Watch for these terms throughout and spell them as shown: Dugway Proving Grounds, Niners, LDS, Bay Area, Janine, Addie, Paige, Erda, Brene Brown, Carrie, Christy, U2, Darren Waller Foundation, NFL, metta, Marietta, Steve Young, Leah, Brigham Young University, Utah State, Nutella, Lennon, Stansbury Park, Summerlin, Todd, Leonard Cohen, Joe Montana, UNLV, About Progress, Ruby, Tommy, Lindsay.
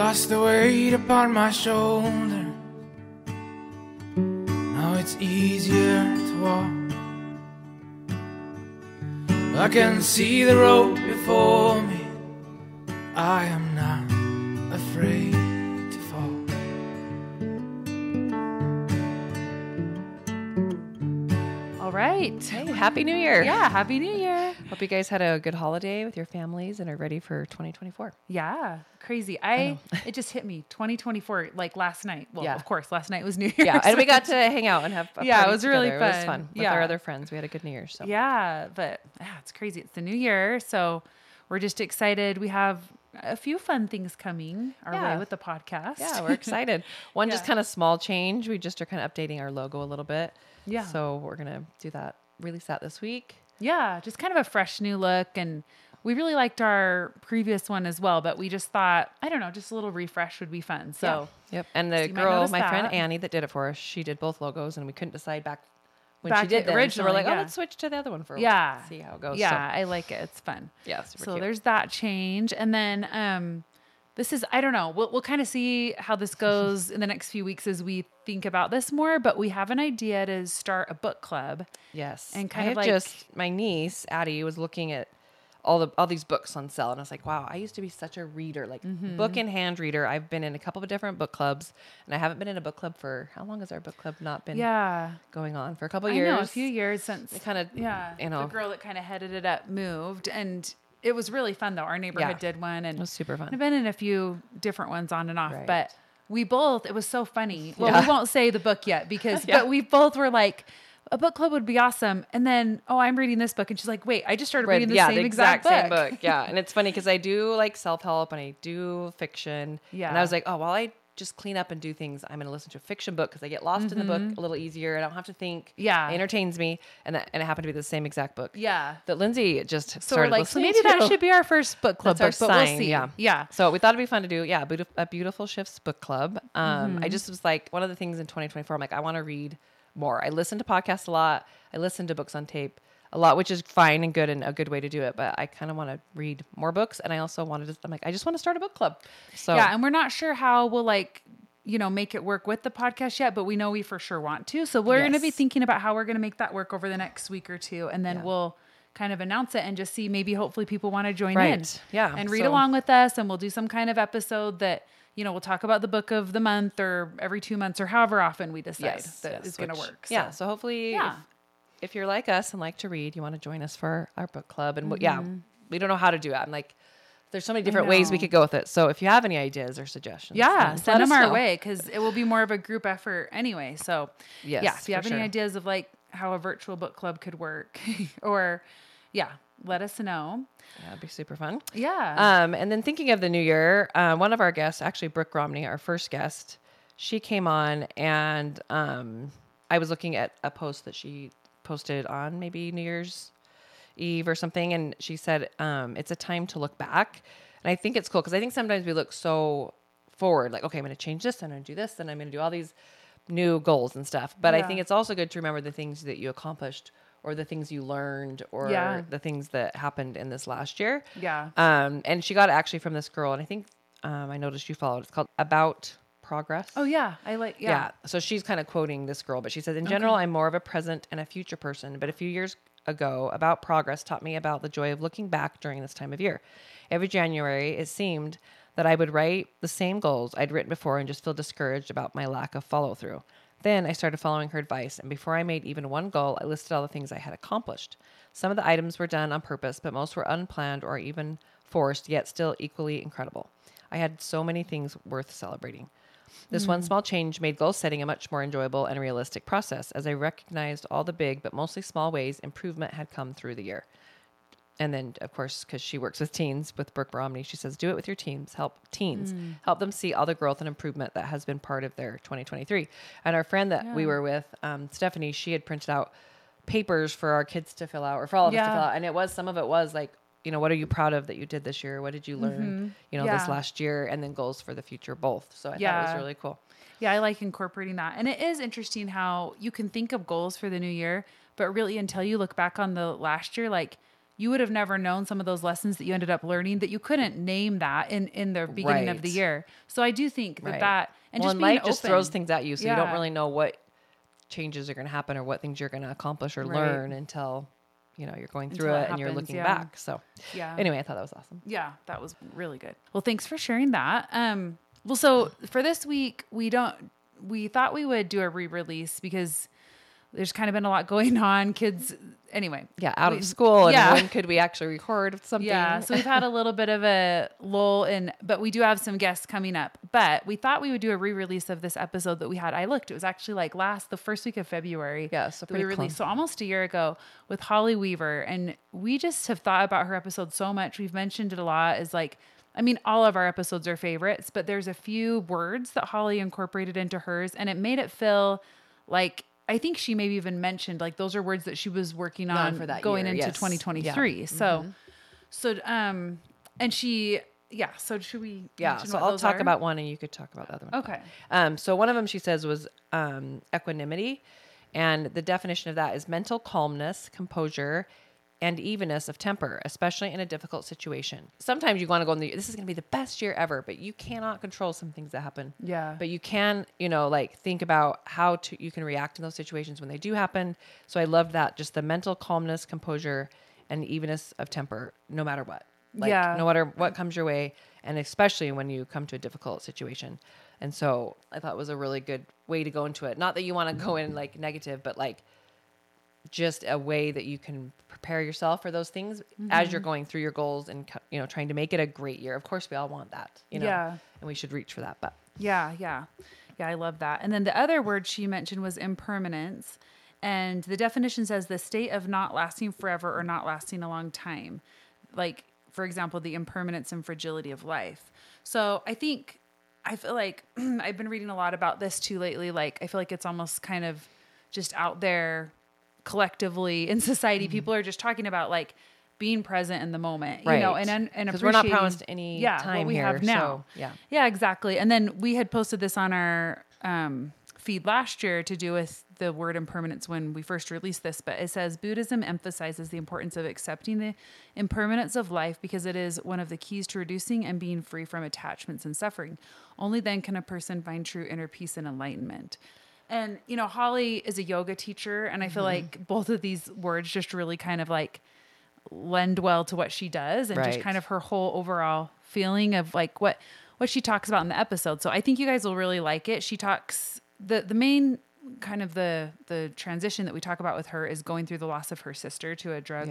lost the weight upon my shoulder. Now it's easier to walk. I can see the road before me. I am not afraid to fall. All right. Hey, Happy New Year. Yeah, Happy New Year. Hope you guys had a good holiday with your families and are ready for 2024. Yeah, crazy. I it just hit me. 2024, like last night. Well, yeah. Of course, last night was New Year's. Yeah, and we got to hang out and have a party. It was really fun. It was fun with our other friends. We had a good New Year's. So. Yeah, but it's crazy. It's the New Year, so we're just excited. We have a few fun things coming our way with the podcast. Yeah, we're excited. One just kind of small change. We just are kind of updating our logo a little bit. Yeah. So we're going to do that, release that this week. Yeah, just kind of a fresh new look. And we really liked our previous one as well, but we just thought, I don't know, just a little refresh would be fun. So, yep. And the girl, my friend Annie that did it for us, she did both logos and we couldn't decide when she did the original. So we're like, let's switch to the other one for a while. See how it goes. Yeah, so. I like it. It's fun. Yeah, so cute. There's that change. And then this is, I don't know, we'll kind of see how this goes in the next few weeks as we think about this more, but we have an idea to start a book club. Yes. And kind of like just my niece, Addie, was looking at all these books on sale. And I was like, wow, I used to be such a reader, like book in hand reader. I've been in a couple of different book clubs and I haven't been in a book club for how long has our book club not been going on for a couple of years? I know, a few years since it kind of, the girl that kind of headed it up moved, and it was really fun though. Our neighborhood did one and it was super fun. I've been in a few different ones on and off, but we both, it was so funny. Well, we won't say the book yet because, but we both were like, a book club would be awesome. And then, I'm reading this book. And she's like, wait, I just started reading the same exact book. Yeah. And it's funny because I do like self-help and I do fiction. Yeah. And I was like, while I just clean up and do things, I'm going to listen to a fiction book because I get lost in the book a little easier. I don't have to think. Yeah. It entertains me. And it happened to be the same exact book. Yeah. That Lindsay just started listening to. So maybe that should be our first book club. That's our sign. We'll see. Yeah. Yeah. So we thought it'd be fun to do, a Beautiful Shifts book club. I just was like, one of the things in 2024, I'm like, I want to read more. I listen to podcasts a lot. I listen to books on tape a lot, which is fine and good and a good way to do it. But I kind of want to read more books. And I also wanted to, I'm like, I just want to start a book club. So yeah. And we're not sure how we'll make it work with the podcast yet, but we know we for sure want to. So we're going to be thinking about how we're going to make that work over the next week or two. And then we'll kind of announce it and just see, maybe hopefully people want to join in and read along with us. And we'll do some kind of episode that, we'll talk about the book of the month or every 2 months or however often we decide that is going to work. So. Yeah. So hopefully if you're like us and like to read, you want to join us for our book club. And we don't know how to do it. I'm like, there's so many different ways we could go with it. So if you have any ideas or suggestions, send them our way because it will be more of a group effort anyway. So if you have any ideas of how a virtual book club could work or let us know. That'd be super fun. Yeah. And then thinking of the new year, one of our guests, actually Brooke Romney, our first guest, she came on and I was looking at a post that she posted on maybe New Year's Eve or something. And she said, it's a time to look back. And I think it's cool because I think sometimes we look so forward, like, okay, I'm going to change this and I'm going to do this and I'm going to do all these new goals and stuff. But I think it's also good to remember the things that you accomplished or the things you learned or the things that happened in this last year. Yeah. And she got it actually from this girl. And I think I noticed you followed. It's called About Progress. Oh, yeah. So she's kind of quoting this girl. But she says, in general, I'm more of a present and a future person. But a few years ago, About Progress taught me about the joy of looking back during this time of year. Every January, it seemed that I would write the same goals I'd written before and just feel discouraged about my lack of follow-through. Then I started following her advice, and before I made even one goal, I listed all the things I had accomplished. Some of the items were done on purpose, but most were unplanned or even forced, yet still equally incredible. I had so many things worth celebrating. This one small change made goal setting a much more enjoyable and realistic process, as I recognized all the big but mostly small ways improvement had come through the year. And then, of course, because she works with teens, with Brooke Romney, she says, do it with your teens. Help teens. Help them see all the growth and improvement that has been part of their 2023. And our friend that we were with, Stephanie, she had printed out papers for our kids to fill out or for all of us to fill out. And some of it was like, what are you proud of that you did this year? What did you learn, this last year? And then goals for the future, both. So I thought it was really cool. Yeah, I like incorporating that. And it is interesting how you can think of goals for the new year, but really until you look back on the last year, you would have never known some of those lessons that you ended up learning that you couldn't name that in the beginning of the year. So I do think that that, and just being life open, just throws things at you. So you don't really know what changes are going to happen or what things you're going to accomplish or learn until, you know, you're going through it and you're looking back. So anyway, I thought that was awesome. Yeah, that was really good. Well, thanks for sharing that. Well, so for this week, we thought we would do a re-release because there's kind of been a lot going on. Kids, anyway. Yeah, out of school. And when could we actually record something? Yeah, so we've had a little bit of a lull, but we do have some guests coming up. But we thought we would do a re-release of this episode that we had. I looked. It was actually like the first week of February. Yeah, so pretty close. So almost a year ago with Holly Wever. And we just have thought about her episode so much. We've mentioned it a lot as like, I mean, all of our episodes are favorites, but there's a few words that Holly incorporated into hers, and it made it feel like, I think she maybe even mentioned like those are words that she was working on for that going year, into 2023. Yeah. So, and she, so should we? Yeah. So I'll talk about one and you could talk about the other one. Okay. So one of them she says was, equanimity, and the definition of that is mental calmness, composure, and evenness of temper, especially in a difficult situation. Sometimes you want to go this is going to be the best year ever, but you cannot control some things that happen. Yeah. But you can, think about how you can react in those situations when they do happen. So I love that. Just the mental calmness, composure, and evenness of temper, no matter what. No matter what comes your way. And especially when you come to a difficult situation. And so I thought it was a really good way to go into it. Not that you want to go in negative, but just a way that you can prepare yourself for those things as you're going through your goals and, trying to make it a great year. Of course we all want that, and we should reach for that. But yeah. I love that. And then the other word she mentioned was impermanence, and the definition says the state of not lasting forever or not lasting a long time. Like, for example, the impermanence and fragility of life. So I feel like I've been reading a lot about this too lately. I feel like it's almost kind of just out there collectively in society. People are just talking about being present in the moment, and because we're not promised any time we have now. So, yeah, exactly. And then we had posted this on our feed last year to do with the word impermanence when we first released this, but it says Buddhism emphasizes the importance of accepting the impermanence of life because it is one of the keys to reducing and being free from attachments and suffering. Only then can a person find true inner peace and enlightenment. And, Holly is a yoga teacher, and I feel like both of these words just really kind of lend well to what she does and just kind of her whole overall feeling of what she talks about in the episode. So I think you guys will really like it. She talks the main kind of the transition that we talk about with her is going through the loss of her sister to a drug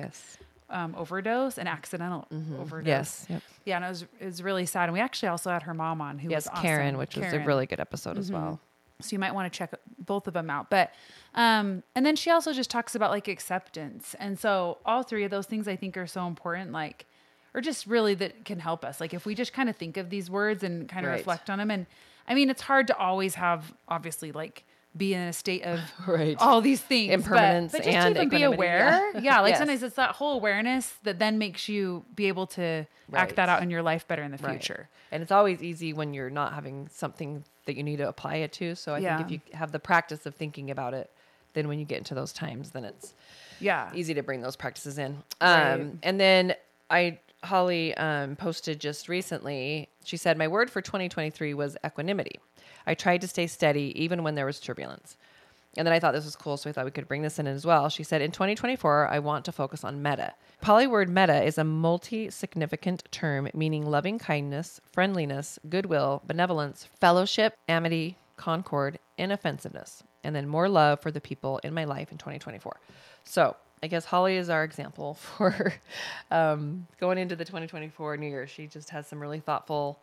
overdose, an accidental overdose. Yes. Yep. Yeah. And it was really sad. And we actually also had her mom on who was awesome. Karen, was a really good episode as well. So you might want to check both of them out. But, and then she also just talks about acceptance. And so all three of those things I think are so important, or just really that can help us. If we just kind of think of these words and kind of reflect on them. And I mean, it's hard to always have, obviously, be in a state of all these things, impermanence, but just and even be aware. Yeah. Sometimes it's that whole awareness that then makes you be able to act that out in your life better in the future. And it's always easy when you're not having something that you need to apply it to. So I think if you have the practice of thinking about it, then when you get into those times, then it's easy to bring those practices in. And then Holly posted just recently, she said, my word for 2023 was equanimity. I tried to stay steady even when there was turbulence. And then I thought this was cool, so I thought we could bring this in as well. She said, in 2024, I want to focus on metta. Pali word metta is a multi-significant term meaning loving kindness, friendliness, goodwill, benevolence, fellowship, amity, concord, inoffensiveness, and then more love for the people in my life in 2024. So I guess Holly is our example for going into the 2024 New Year. She just has some really thoughtful,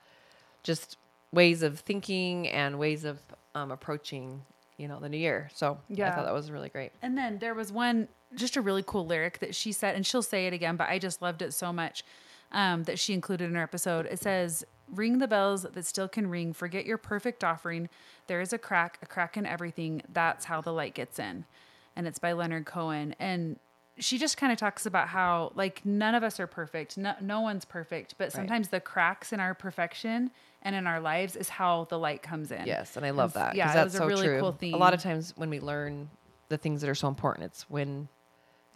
just ways of thinking and ways of approaching, the new year. So I thought that was really great. And then there was one, just a really cool lyric that she said, and she'll say it again, but I just loved it so much that she included in her episode. It says, ring the bells that still can ring. Forget your perfect offering. There is a crack in everything. That's how the light gets in. And it's by Leonard Cohen. And she just kind of talks about how none of us are perfect. No one's perfect, but sometimes the cracks in our perfection and in our lives is how the light comes in. Yes. And I love that. Yeah. That's so true. Cool theme. A lot of times when we learn the things that are so important, it's when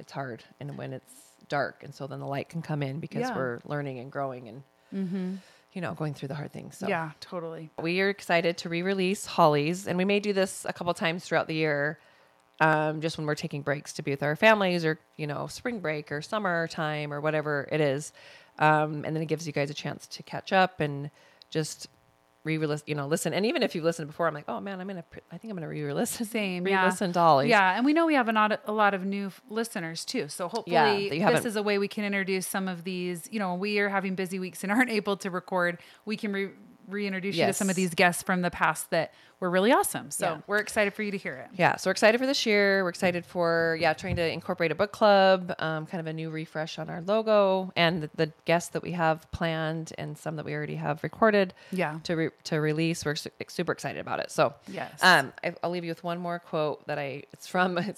it's hard, and when it's dark, and so then the light can come in because we're learning and growing and you know, going through the hard things. So yeah, totally. We are excited to re-release Holly's, and we may do this a couple times throughout the year, just when we're taking breaks to be with our families, or you know, spring break or summer time or whatever it is, and then it gives you guys a chance to catch up and just re-listen, you know, listen. And even if you've listened before, I'm like, oh man, I think I'm gonna re-listen. Same, re-listen to Holly's. Yeah, and we know we have a lot of new listeners too, so hopefully this is a way we can introduce some of these. You know, we are having busy weeks and aren't able to record. We can reintroduce you to some of these guests from the past that were really awesome. So we're excited for you to hear it. Yeah, so we're excited for this year. We're excited for trying to incorporate a book club, kind of a new refresh on our logo and the guests that we have planned and some that we already have recorded. Yeah, to release. We're super excited about it. So yes, I'll leave you with one more quote that it's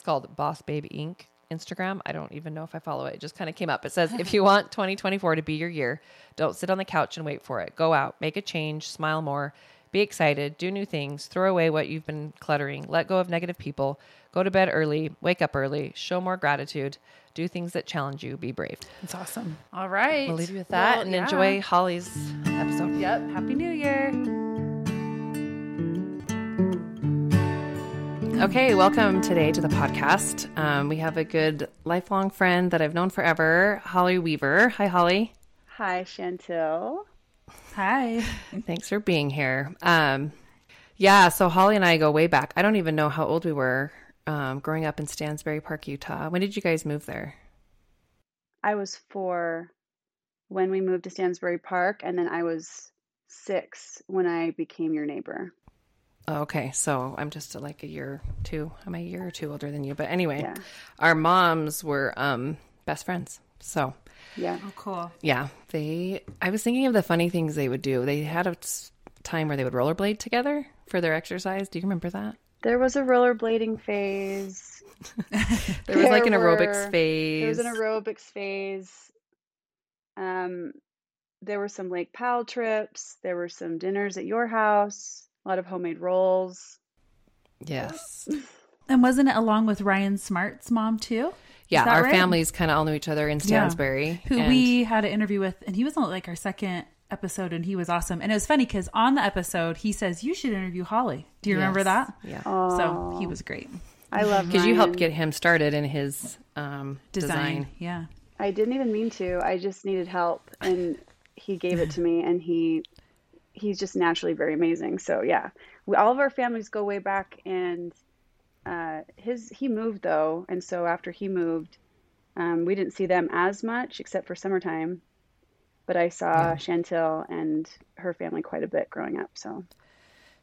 called Boss Babe Inc. Instagram. I don't even know if I follow it. It just kind of came up. It says, if you want 2024 to be your year, don't sit on the couch and wait for it. Go out, make a change, smile more, be excited, do new things, throw away what you've been cluttering, let go of negative people, go to bed early, wake up early, show more gratitude, do things that challenge you, be brave. It's awesome. All right. We'll leave you with that and enjoy Holly's episode. Yep. Happy New Year. Okay, welcome today to the podcast. We have a good lifelong friend that I've known forever, Holly Wever. Hi, Holly. Hi, Shantel. Hi. Thanks for being here. So Holly and I go way back. I don't even know how old we were growing up in Stansbury Park, Utah. When did you guys move there? I was 4 when we moved to Stansbury Park, and then I was 6 when I became your neighbor. Okay, so I'm just like I'm a year or two older than you. But anyway, Our moms were best friends. So yeah. Oh, cool. Yeah. I was thinking of the funny things they would do. They had a time where they would rollerblade together for their exercise. Do you remember that? There was a rollerblading phase. There was like an aerobics phase. There was an aerobics phase. There were some Lake Powell trips. There were some dinners at your house. A lot of homemade rolls. Yes. And wasn't it along with Ryan Smart's mom too? Yeah, our families kind of all knew each other in Stansbury. Yeah. Who we had an interview with, and he was on like our second episode, and he was awesome. And it was funny because on the episode, he says, you should interview Holly. Do you remember that? Yeah. Aww. So he was great. I love him. Because you helped get him started in his design. Yeah. I didn't even mean to. I just needed help, and he gave it to me, and he's just naturally very amazing. So yeah, all of our families go way back, and he moved though. And so after he moved, we didn't see them as much except for summertime, but I saw Shantel and her family quite a bit growing up. So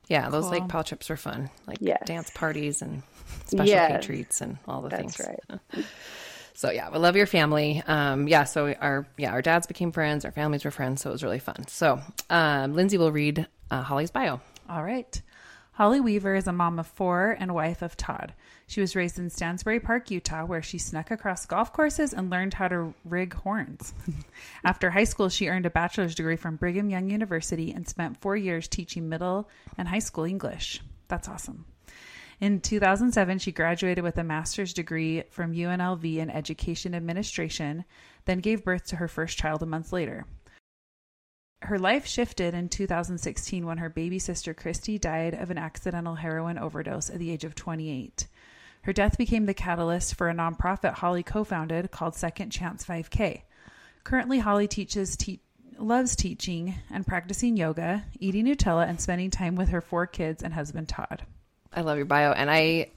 yeah, those Lake Powell trips were fun, like dance parties and specialty treats and all the things. That's right. So yeah, we love your family. So our dads became friends, our families were friends, so it was really fun. So Lindsay will read Holly's bio. All right. Holly Wever is a mom of 4 and wife of Todd. She was raised in Stansbury Park, Utah, where she snuck across golf courses and learned how to rig horns. After high school, she earned a bachelor's degree from Brigham Young University and spent 4 years teaching middle and high school English. That's awesome. In 2007, she graduated with a master's degree from UNLV in education administration, then gave birth to her first child a month later. Her life shifted in 2016 when her baby sister Christy died of an accidental heroin overdose at the age of 28. Her death became the catalyst for a nonprofit Holly co-founded called Second Chance 5K. Currently, Holly loves teaching and practicing yoga, eating Nutella, and spending time with her 4 kids and husband Todd. I love your bio. And I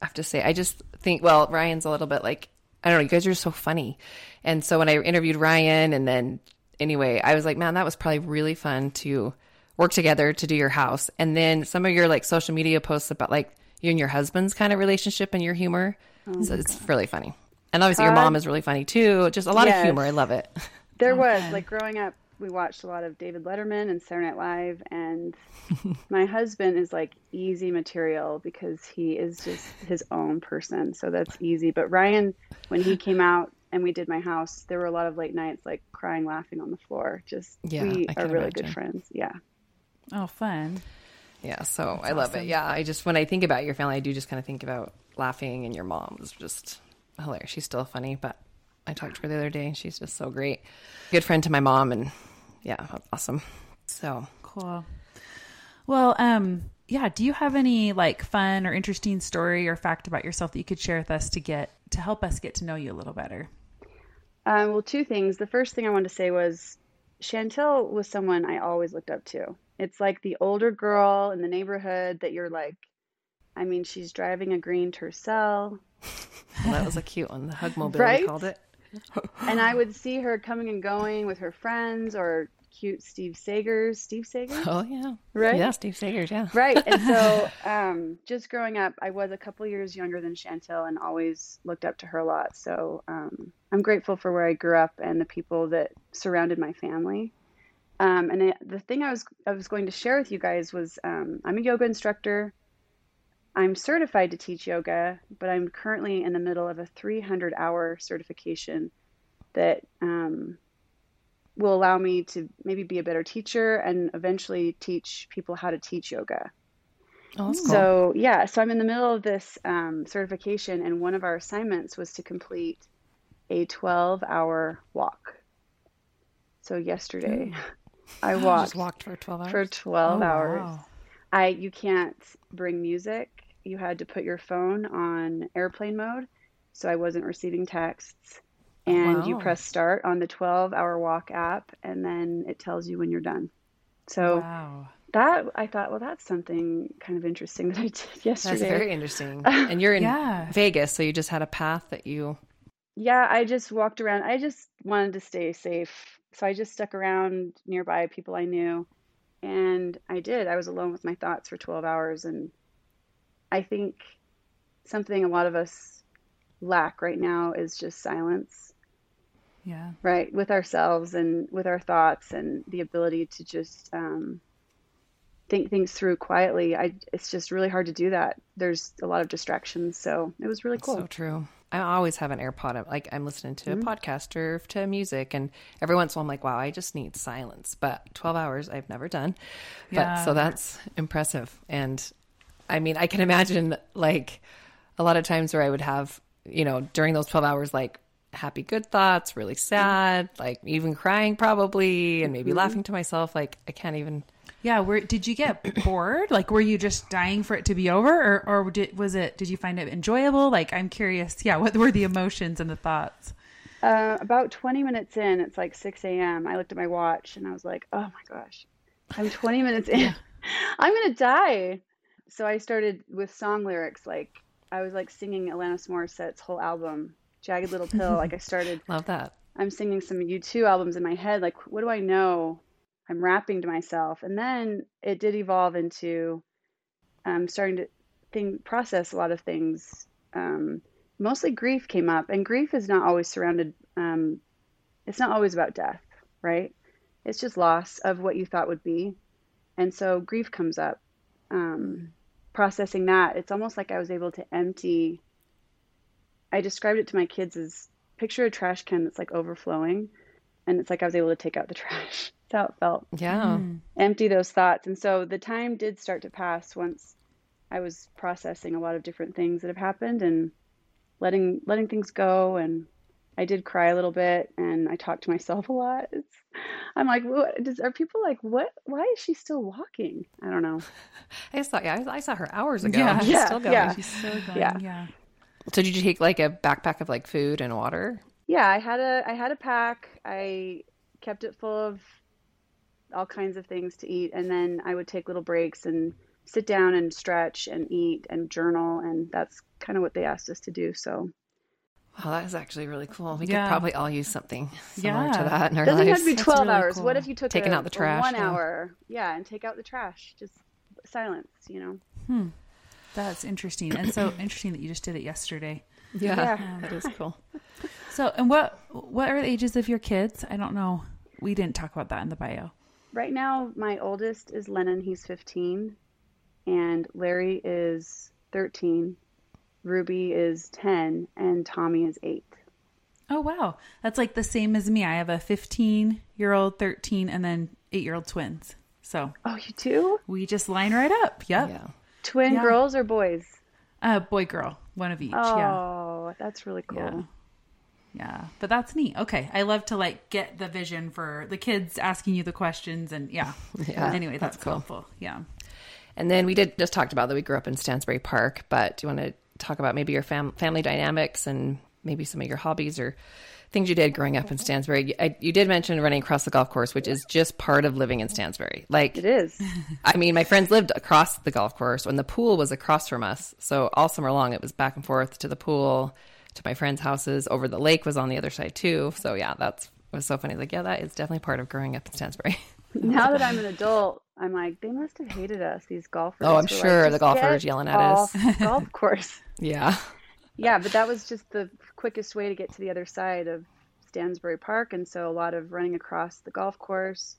have to say, I just think, well, Ryan's a little bit like, I don't know, you guys are so funny. And so when I interviewed Ryan, and then anyway, I was like, man, that was probably really fun to work together to do your house. And then some of your like social media posts about like you and your husband's kind of relationship and your humor. Oh, so it's really funny. And obviously your mom is really funny too. Just a lot of humor. I love it. There was like growing up, we watched a lot of David Letterman and Saturday Night Live, and my husband is like easy material because he is just his own person. So that's easy. But Ryan, when he came out and we did my house, there were a lot of late nights, like crying, laughing on the floor. We are really good friends. Yeah. Oh, fun. Yeah. So that's I love it. Yeah. I just, when I think about your family, I do just kind of think about laughing, and your mom is just hilarious. She's still funny, but I talked to her the other day and she's just so great. Good friend to my mom, and yeah, awesome. So cool. Well, yeah. Do you have any like fun or interesting story or fact about yourself that you could share with us to help us get to know you a little better? Well, two things. The first thing I wanted to say was Shantel was someone I always looked up to. It's like the older girl in the neighborhood that you're like, I mean, she's driving a green Tercel. Well, that was a cute one. The hug mobile, right? We called it. And I would see her coming and going with her friends, or cute Steve Sagers. Oh yeah. Right. Yeah. Steve Sagers. Yeah. Right. And so, just growing up, I was a couple years younger than Shantel and always looked up to her a lot. So, I'm grateful for where I grew up and the people that surrounded my family. And the thing I was going to share with you guys was, I'm a yoga instructor. I'm certified to teach yoga, but I'm currently in the middle of a 300-hour certification that, will allow me to maybe be a better teacher and eventually teach people how to teach yoga. Oh, that's so cool. Yeah. So I'm in the middle of this certification, and one of our assignments was to complete a 12-hour walk. So yesterday I walked for 12 hours. Wow. You can't bring music. You had to put your phone on airplane mode. So I wasn't receiving texts. And you press start on the 12-hour walk app, and then it tells you when you're done. So that I thought, well, that's something kind of interesting that I did yesterday. That's very interesting. And you're in Vegas, so you just had a path that you... Yeah, I just walked around. I just wanted to stay safe. So I just stuck around nearby people I knew. And I did. I was alone with my thoughts for 12 hours. And I think something a lot of us lack right now is just silence. Yeah. Right. With ourselves and with our thoughts, and the ability to just think things through quietly. It's just really hard to do that. There's a lot of distractions. So it was really cool. So true. I always have an AirPod. Like I'm listening to a podcast or to music, and every once in a while I'm like, wow, I just need silence. But 12 hours I've never done. But so that's impressive. And I mean, I can imagine like a lot of times where I would have, you know, during those 12 hours, like, happy good thoughts, really sad, like even crying probably, and maybe laughing to myself, like I can't even. Yeah. Did you get bored? Like, were you just dying for it to be over, or did you find it enjoyable? Like, I'm curious. Yeah. What were the emotions and the thoughts? About 20 minutes in, it's like 6 a.m. I looked at my watch and I was like, oh my gosh, I'm 20 minutes in. I'm going to die. So I started with song lyrics. Like I was like singing Alanis Morissette's whole album, Jagged Little Pill. Like I started. Love that. I'm singing some U2 albums in my head. Like, what do I know? I'm rapping to myself. And then it did evolve into starting to process a lot of things. Mostly grief came up, and grief is not always surrounded. It's not always about death, right? It's just loss of what you thought would be. And so grief comes up. Processing that, it's almost like I was able to empty. I described it to my kids as, picture a trash can that's like overflowing, and it's like I was able to take out the trash. That's how it felt. Yeah. Empty those thoughts. And so the time did start to pass once I was processing a lot of different things that have happened and letting things go. And I did cry a little bit, and I talked to myself a lot. I'm like, are people like, what? Why is she still walking? I don't know. I saw her hours ago. Yeah. She's still going. Yeah. She's so going. Yeah. Yeah. So did you take like a backpack of like food and water? Yeah, I had a pack. I kept it full of all kinds of things to eat. And then I would take little breaks and sit down and stretch and eat and journal. And that's kind of what they asked us to do. So. Wow, that is actually really cool. We could probably all use something similar to that in our lives. Doesn't have to be 12 really hours. Cool. What if you took out the trash, 1 hour? Yeah, and take out the trash. Just silence, you know. That's interesting. And so interesting that you just did it yesterday. Yeah. That is cool. So, and what are the ages of your kids? I don't know. We didn't talk about that in the bio. Right now, my oldest is Lennon. He's 15. And Larry is 13. Ruby is 10. And Tommy is 8. Oh, wow. That's like the same as me. I have a 15-year-old, 13, and then 8-year-old twins. So. Oh, you too? We just line right up. Yep. Yeah. Twin girls or boys? Boy, girl. One of each. Oh, yeah. Wow, that's really cool. Yeah. Yeah, but that's neat. Okay. I love to like get the vision for the kids asking you the questions and yeah. Anyway, that's cool. Helpful. Yeah. And then we talked about that we grew up in Stansbury Park, but do you want to talk about maybe your family dynamics and maybe some of your hobbies or things you did growing up in Stansbury? You did mention running across the golf course, which is just part of living in Stansbury. Like it is. I mean, my friends lived across the golf course when the pool was across from us. So all summer long, it was back and forth to the pool, to my friends' houses. Over the lake was on the other side too. So yeah, it was so funny. Like, yeah, that is definitely part of growing up in Stansbury. Now that I'm an adult, I'm like, they must have hated us, these golfers. Oh, I'm sure the golfers yelling at us. Golf course. Yeah. Yeah, but that was just the quickest way to get to the other side of Stansbury Park. And so a lot of running across the golf course.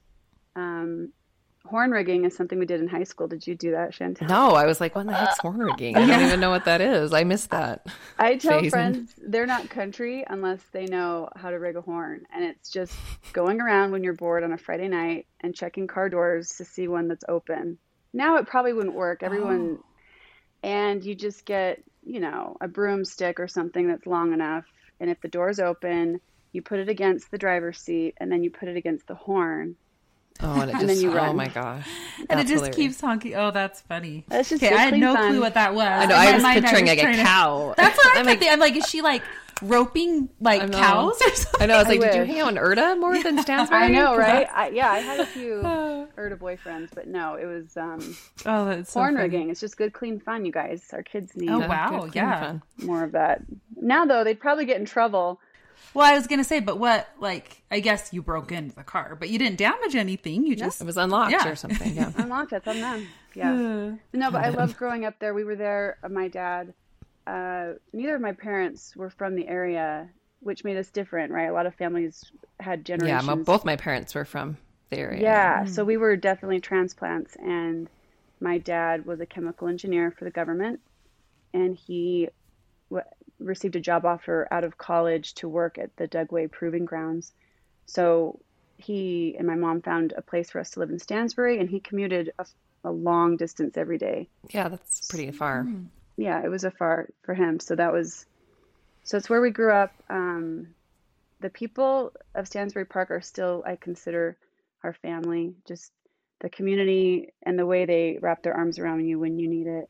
Horn rigging is something we did in high school. Did you do that, Shantel? No, I was like, what the heck's horn rigging? I don't even know what that is. I missed that. I tell friends they're not country unless they know how to rig a horn. And it's just going around when you're bored on a Friday night and checking car doors to see one that's open. Now it probably wouldn't work. Everyone, and you just get, a broomstick or something that's long enough. And if the door's open, you put it against the driver's seat and then you put it against the horn. Oh, and then you run. Oh my gosh. And it just hilarious. Keeps honking. Oh, that's funny. That's just okay, I had no clue what that was. I know, I was picturing like a cow. That's what I'm thinking. I'm like, is she like roping like cows or something? I know, I was like, did you hang out in Erda more than Stansbury? I know, right? I had a few Erda boyfriends, but no, it was that's horn rigging. It's just good, clean fun, you guys. Our kids need more of that. Now, though, they'd probably get in trouble. Well, I was going to say, but I guess you broke into the car, but you didn't damage anything. You just... It was unlocked or something. Yeah, unlocked. That's on them. Yeah. No, but I loved growing up there. We were there. My dad, neither of my parents were from the area, which made us different, right? A lot of families had generations. Yeah, both my parents were from the area. Yeah, so we were definitely transplants, and my dad was a chemical engineer for the government, and he... received a job offer out of college to work at the Dugway Proving Grounds. So he and my mom found a place for us to live in Stansbury, and he commuted a long distance every day. Yeah, that's pretty far. Yeah, it was a far for him. So it's where we grew up. The people of Stansbury Park are still, I consider, our family. Just the community and the way they wrap their arms around you when you need it.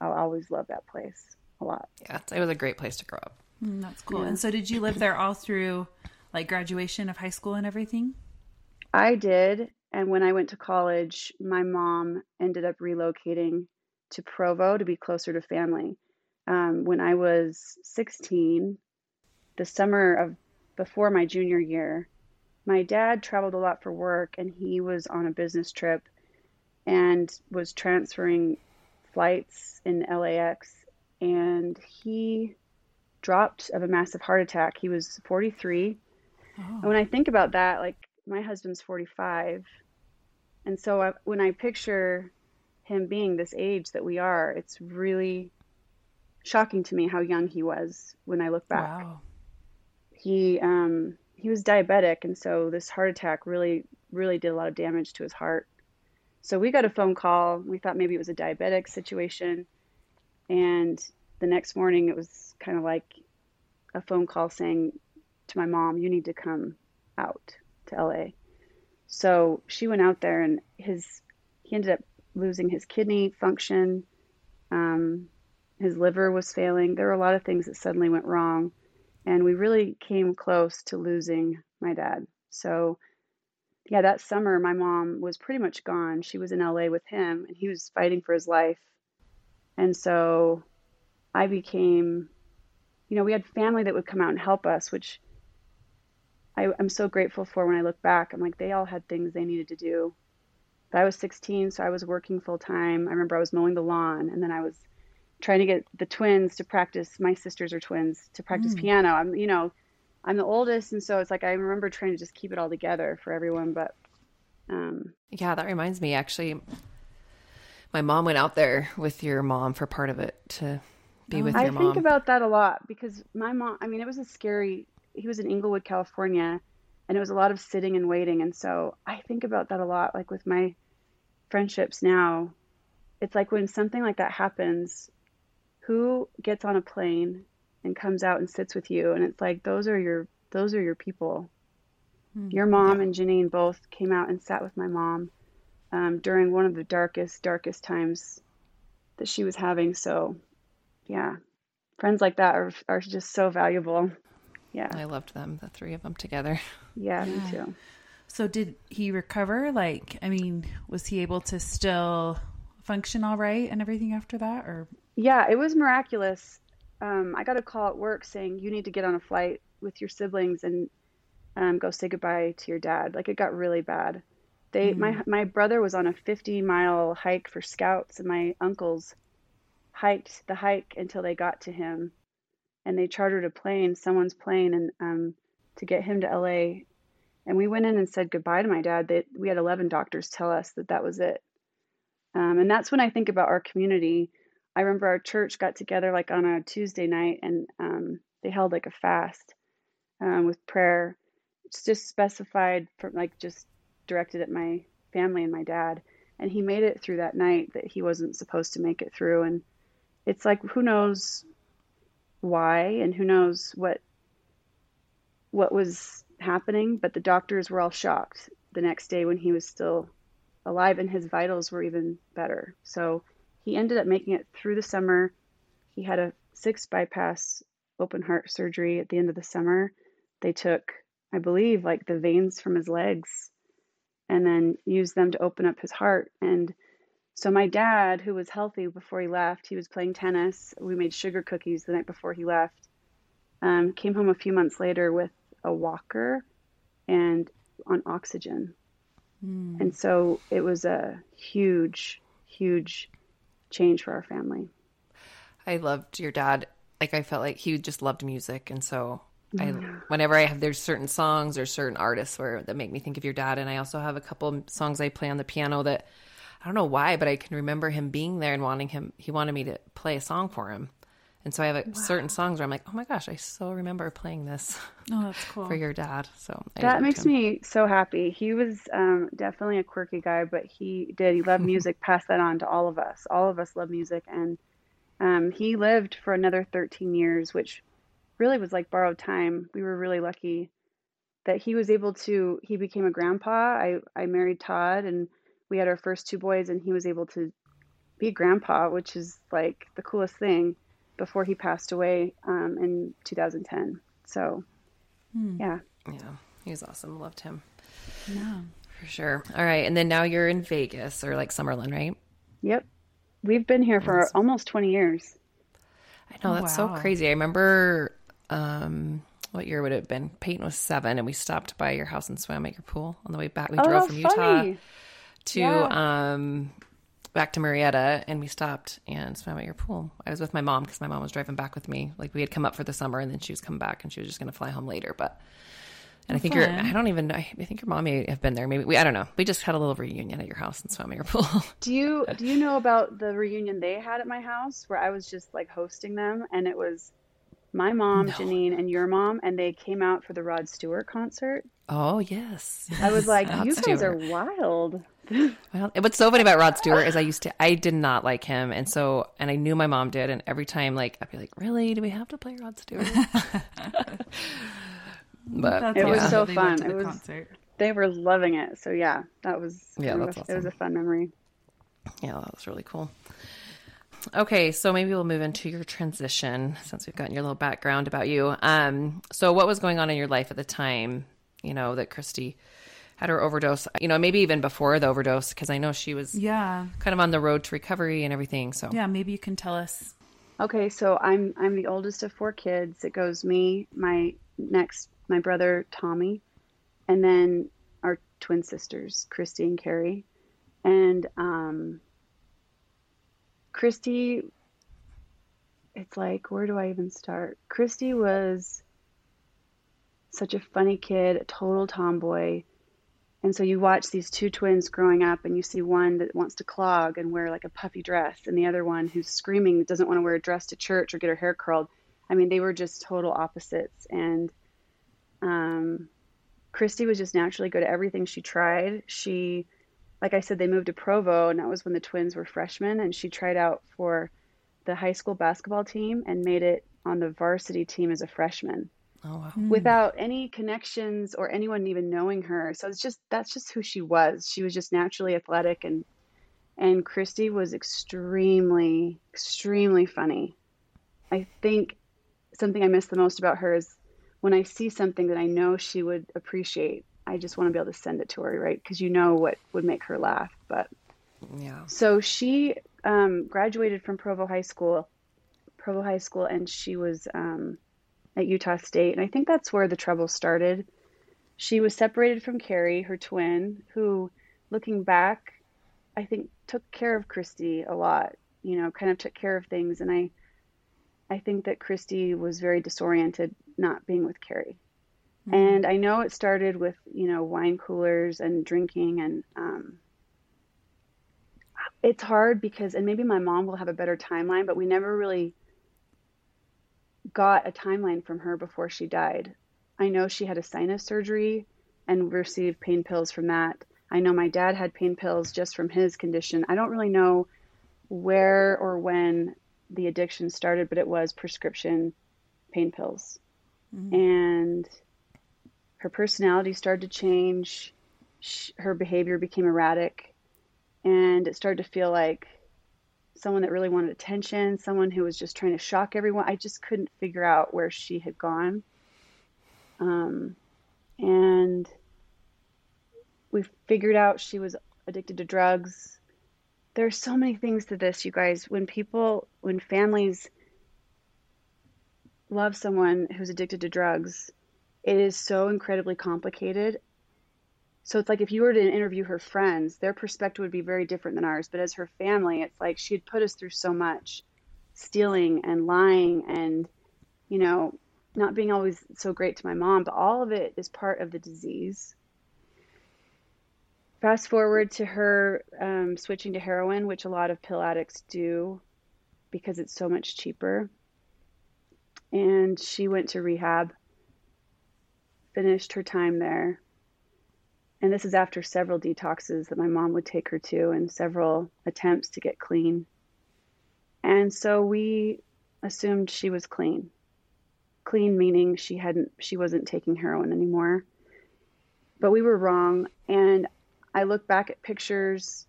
I'll always love that place. A lot. Yeah, it was a great place to grow up. That's cool. Yeah. And so did you live there all through like graduation of high school and everything? I did. And when I went to college, my mom ended up relocating to Provo to be closer to family. When I was 16, the summer of before my junior year, my dad traveled a lot for work and he was on a business trip and was transferring flights in LAX. And he dropped of a massive heart attack. He was 43. Oh. And when I think about that, like my husband's 45. And so when I picture him being this age that we are, it's really shocking to me how young he was when I look back. Wow. He was diabetic. And so this heart attack really, really did a lot of damage to his heart. So we got a phone call. We thought maybe it was a diabetic situation. And the next morning, it was kind of like a phone call saying to my mom, you need to come out to LA. So she went out there and he ended up losing his kidney function. His liver was failing. There were a lot of things that suddenly went wrong. And we really came close to losing my dad. So yeah, that summer, my mom was pretty much gone. She was in LA with him and he was fighting for his life. And so I became, we had family that would come out and help us, which I'm so grateful for when I look back. I'm like, they all had things they needed to do. But I was 16, so I was working full time. I remember I was mowing the lawn, and then I was trying to get the twins to practice. My sisters are twins to practice piano. I'm the oldest. And so it's like I remember trying to just keep it all together for everyone. But yeah, that reminds me, actually. My mom went out there with your mom for part of it to be with your mom. I think about that a lot because my mom, it was he was in Inglewood, California, and it was a lot of sitting and waiting. And so I think about that a lot, like with my friendships now, it's like when something like that happens, who gets on a plane and comes out and sits with you. And it's like, those are your people. Mm-hmm. Your mom and Janine both came out and sat with my mom during one of the darkest times that she was having. So yeah, friends like that are just so valuable. Yeah. I loved them, the three of them together. Yeah, me too. So did he recover? Like, I mean, was he able to still function all right and everything after that? Or yeah, it was miraculous. I got a call at work saying, you need to get on a flight with your siblings and go say goodbye to your dad. Like, it got really bad. My brother was on a 50-mile hike for scouts, and my uncles hiked the hike until they got to him. And they chartered a plane, someone's plane, and to get him to LA. And we went in and said goodbye to my dad. We had 11 doctors tell us that was it. And that's when I think about our community. I remember our church got together like on a Tuesday night, and they held like a fast with prayer. It's just specified from like just directed at my family and my dad. And he made it through that night that he wasn't supposed to make it through. And it's like, who knows why, and who knows what was happening, but the doctors were all shocked the next day when he was still alive, and his vitals were even better. So he ended up making it through the summer. He had a 6 bypass open heart surgery at the end of the summer. They took, I believe, like the veins from his legs and then used them to open up his heart. And so my dad, who was healthy before he left, he was playing tennis. We made sugar cookies the night before he left. Came home a few months later with a walker and on oxygen. Mm. And so it was a huge, huge change for our family. I loved your dad. Like, I felt like he just loved music. And so there's certain songs or certain artists that make me think of your dad. And I also have a couple songs I play on the piano that I don't know why, but I can remember him being there and he wanted me to play a song for him. And so I have certain songs where I'm like, oh my gosh, I so remember playing this. Oh, that's cool. For your dad. So that makes me so happy. He was definitely a quirky guy, but he loved music, passed that on to all of us. All of us love music. And he lived for another 13 years, which really was like borrowed time. We were really lucky that he was able to, he became a grandpa. I married Todd, and we had our first 2 boys, and he was able to be grandpa, which is like the coolest thing, before he passed away in 2010. So, yeah. Yeah, he was awesome. Loved him. Yeah. For sure. All right, and then now you're in Vegas, or like Summerlin, right? Yep. We've been here for almost 20 years. I know, that's so crazy. I remember, what year would it have been? Peyton was 7, and we stopped by your house and swam at your pool on the way back. We drove from Utah to back to Marietta, and we stopped and swam at your pool. I was with my mom because my mom was driving back with me. Like, we had come up for the summer, and then she was coming back, and she was just going to fly home later. I think your mom may have been there. Maybe I don't know. We just had a little reunion at your house and swam at your pool. Do you know about the reunion they had at my house where I was just like hosting them, and it was my mom, Janine, and your mom, and they came out for the Rod Stewart concert? Oh yes, I was like, you guys are wild. Well, what's so funny about Rod Stewart is I did not like him. And I knew my mom did. And every time, like, I'd be like, really, do we have to play Rod Stewart? But it was so fun. It was concert. They were loving it. So yeah, that was, awesome. It was a fun memory. Yeah, that was really cool. Okay. So maybe we'll move into your transition, since we've gotten your little background about you. So what was going on in your life at the time, that Christy had her overdose, maybe even before the overdose, because I know she was kind of on the road to recovery and everything. So yeah, maybe you can tell us. Okay, so I'm the oldest of 4 kids. It goes me, my brother Tommy, and then our twin sisters, Christy and Carrie. And Christy, it's like, where do I even start? Christy was such a funny kid, a total tomboy. And so you watch these 2 twins growing up, and you see one that wants to clog and wear like a puffy dress, and the other one who's screaming that doesn't want to wear a dress to church or get her hair curled. I mean, they were just total opposites. And Christy was just naturally good at everything she tried. She, like I said, they moved to Provo, and that was when the twins were freshmen, and she tried out for the high school basketball team and made it on the varsity team as a freshman. Oh, wow. Without any connections or anyone even knowing her. So it's just, that's just who she was. She was just naturally athletic, and Christy was extremely, extremely funny. I think something I miss the most about her is when I see something that I know she would appreciate, I just want to be able to send it to her, right? Because you know what would make her laugh. But yeah. So she graduated from Provo High School, and she was at Utah State. And I think that's where the trouble started. She was separated from Carrie, her twin, who, looking back, I think took care of Christy a lot, you know, kind of took care of things. And I think that Christy was very disoriented not being with Carrie. Mm-hmm. And I know it started with, you know, wine coolers and drinking, and it's hard because, and maybe my mom will have a better timeline, but we never really got a timeline from her before she died. I know she had a sinus surgery and received pain pills from that. I know my dad had pain pills just from his condition. I don't really know where or when the addiction started, but it was prescription pain pills. Mm-hmm. And her personality started to change. Her behavior became erratic, and it started to feel like someone that really wanted attention, someone who was just trying to shock everyone. I just couldn't figure out where she had gone. And we figured out she was addicted to drugs. There's so many things to this, you guys. When families love someone who's addicted to drugs, it is so incredibly complicated. So it's like if you were to interview her friends, their perspective would be very different than ours. But as her family, it's like she had put us through so much stealing and lying and, you know, not being always so great to my mom. But all of it is part of the disease. Fast forward to her switching to heroin, which a lot of pill addicts do because it's so much cheaper. And she went to rehab, finished her time there. And this is after several detoxes that my mom would take her to and several attempts to get clean. And so we assumed she was clean. Clean meaning she wasn't taking heroin anymore. But we were wrong, and I look back at pictures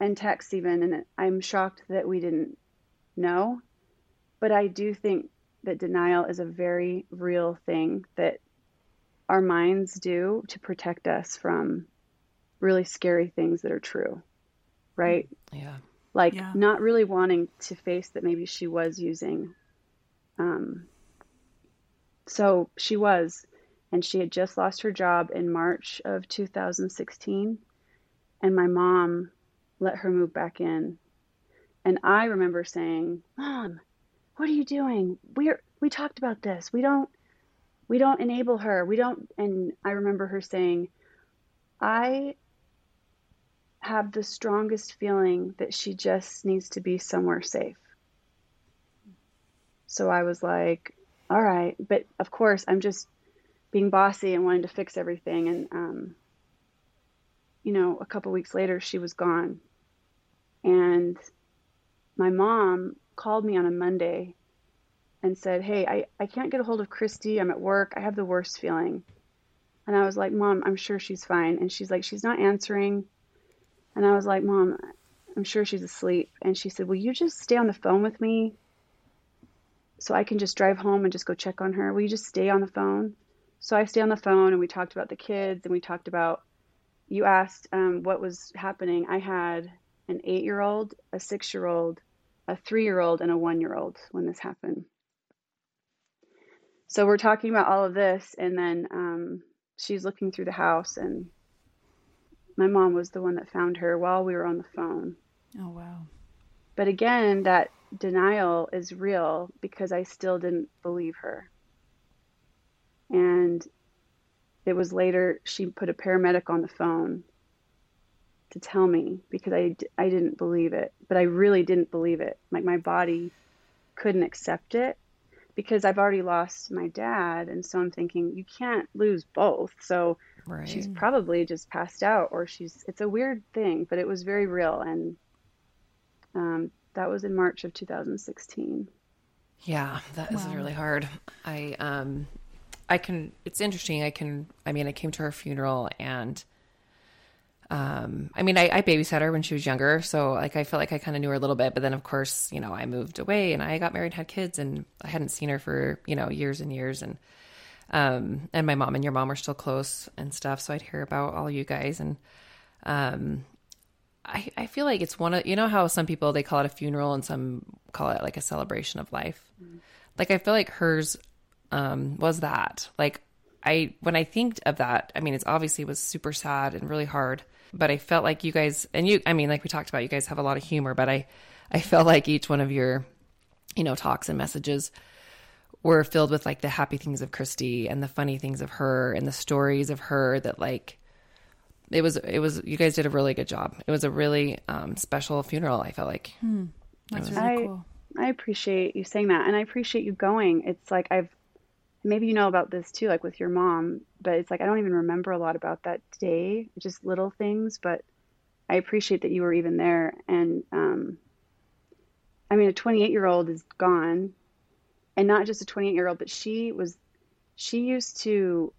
and texts even, and I'm shocked that we didn't know. But I do think that denial is a very real thing that our minds do to protect us from really scary things that are true, right? Yeah. Like not really wanting to face that maybe she was using. So she was. And she had just lost her job in March of 2016. And my mom let her move back in. And I remember saying, "Mom, what are you doing? We talked about this. We don't enable her. We don't." And I remember her saying, "I have the strongest feeling that she just needs to be somewhere safe." So I was like, all right. But of course, I'm just being bossy and wanting to fix everything. And, you know, a couple weeks later, she was gone. And my mom called me on a Monday and said, "Hey, I can't get a hold of Christy. I'm at work. I have the worst feeling." And I was like, "Mom, I'm sure she's fine." And she's like, "She's not answering." And I was like, "Mom, I'm sure she's asleep." And she said, "Will you just stay on the phone with me so I can just drive home and just go check on her? Will you just stay on the phone?" So I stayed on the phone, and we talked about the kids, and we talked about, you asked what was happening. I had an 8-year-old, a 6-year-old, a 3-year-old, and a 1-year-old when this happened. So we're talking about all of this, and then she's looking through the house, and my mom was the one that found her while we were on the phone. Oh, wow. But again, that denial is real because I still didn't believe her. And it was later she put a paramedic on the phone to tell me because I didn't believe it, but I really didn't believe it. Like my body couldn't accept it because I've already lost my dad. And so I'm thinking, you can't lose both. So right. She's probably just passed out, or it's a weird thing, but it was very real. And that was in March of 2016. Yeah, that is really hard. It's interesting. I came to her funeral and, I babysat her when she was younger. So like, I felt like I kind of knew her a little bit, but then of course, you know, I moved away and I got married, had kids, and I hadn't seen her for, you know, years and years. And my mom and your mom are still close and stuff. So I'd hear about all you guys. And, I feel like it's one of, you know how some people, they call it a funeral and some call it like a celebration of life. Mm-hmm. Like, I feel like hers, was that. Like, when I think of that, I mean, it's obviously was super sad and really hard, but I felt like you guys, and you, I mean, like we talked about, you guys have a lot of humor, but I felt like each one of your, you know, talks and messages were filled with like the happy things of Christy and the funny things of her and the stories of her that like, it was, you guys did a really good job. It was a really special funeral, I felt like. That's really cool. I appreciate you saying that. And I appreciate you going. It's like, maybe you know about this too, like with your mom, but it's like, I don't even remember a lot about that day, just little things, but I appreciate that you were even there. And, I mean, a 28-year-old is gone, and not just a 28-year-old, but she used to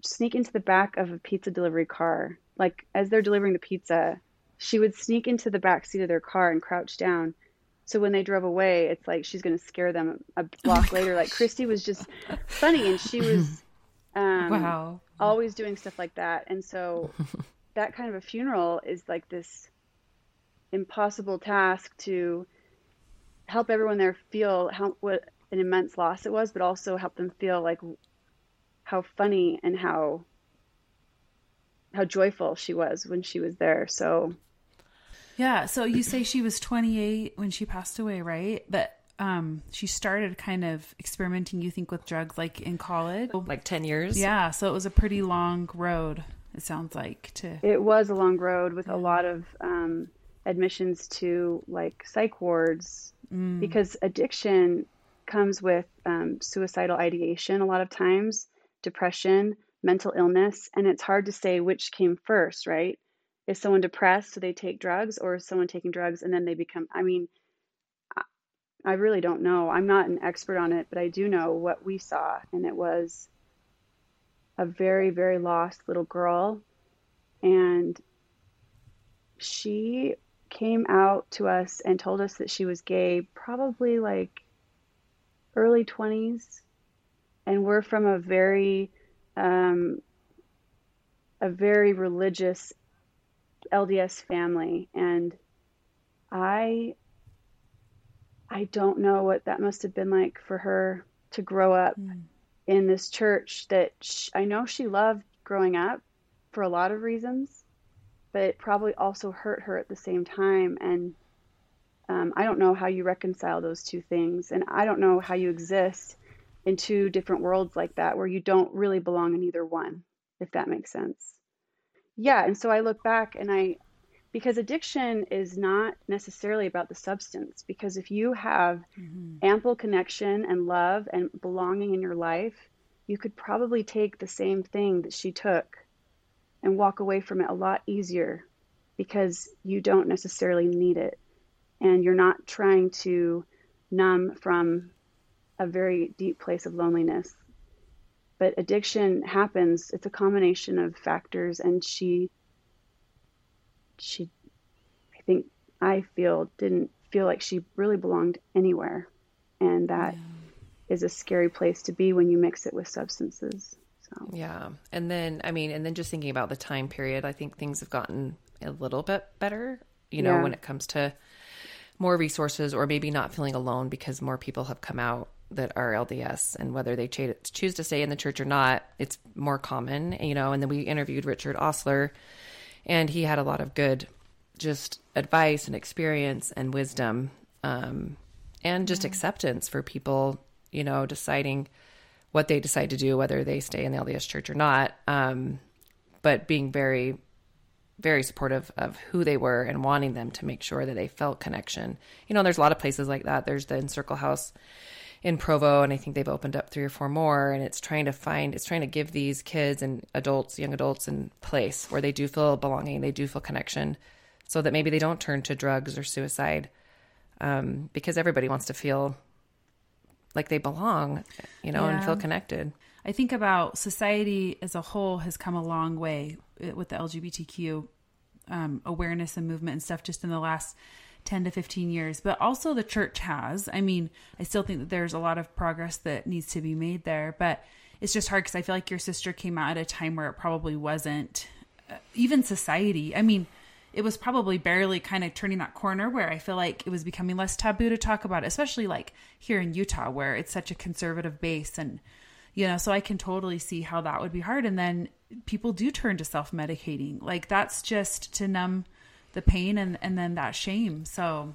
sneak into the back of a pizza delivery car. Like as they're delivering the pizza, she would sneak into the back seat of their car and crouch down. So when they drove away, it's like she's going to scare them a block later. Like Christy was just funny, and she was always doing stuff like that. And so that kind of a funeral is like this impossible task to help everyone there feel what an immense loss it was, but also help them feel like how funny and how joyful she was when she was there. So yeah. So you say she was 28 when she passed away, right? But she started kind of experimenting, you think, with drugs like in college, like 10 years. Yeah. So it was a pretty long road. It sounds like it was a long road with a lot of admissions to like psych wards, because addiction comes with suicidal ideation a lot of times, depression, mental illness, and it's hard to say which came first, right? Is someone depressed so they take drugs, or is someone taking drugs and then they become, I mean, I really don't know. I'm not an expert on it, but I do know what we saw, and it was a very, very lost little girl, and she came out to us and told us that she was gay probably like early 20s. And we're from a very religious LDS family. And I don't know what that must have been like for her to grow up in this church that I know she loved growing up for a lot of reasons, but it probably also hurt her at the same time. And I don't know how you reconcile those two things. And I don't know how you exist in two different worlds like that, where you don't really belong in either one, if that makes sense. Yeah. And so I look back and because addiction is not necessarily about the substance, because if you have ample connection and love and belonging in your life, you could probably take the same thing that she took and walk away from it a lot easier, because you don't necessarily need it. And you're not trying to numb from a very deep place of loneliness. But addiction happens. It's a combination of factors. And she, I think, I feel, didn't feel like she really belonged anywhere. And that is a scary place to be when you mix it with substances. So. Yeah. And then, just thinking about the time period, I think things have gotten a little bit better, you know, when it comes to more resources, or maybe not feeling alone, because more people have come out that are LDS, and whether they choose to stay in the church or not, it's more common, you know. And then we interviewed Richard Osler, and he had a lot of good just advice and experience and wisdom, and just acceptance for people, you know, deciding what they decide to do, whether they stay in the LDS church or not. But being very, very supportive of who they were and wanting them to make sure that they felt connection. You know, there's a lot of places like that. There's the Encircle House in Provo, and I think they've opened up 3 or 4 more, and it's trying to give these kids and adults, young adults, in place where they do feel belonging, they do feel connection, so that maybe they don't turn to drugs or suicide, because everybody wants to feel like they belong, you know, and feel connected. I think about society as a whole has come a long way with the LGBTQ awareness and movement and stuff just in the last 10 to 15 years, but also the church has. I mean, I still think that there's a lot of progress that needs to be made there, but it's just hard because I feel like your sister came out at a time where it probably wasn't even society. I mean, it was probably barely kind of turning that corner where I feel like it was becoming less taboo to talk about it, especially like here in Utah where it's such a conservative base. And, you know, so I can totally see how that would be hard. And then people do turn to self-medicating. Like that's just to numb the pain and then that shame. So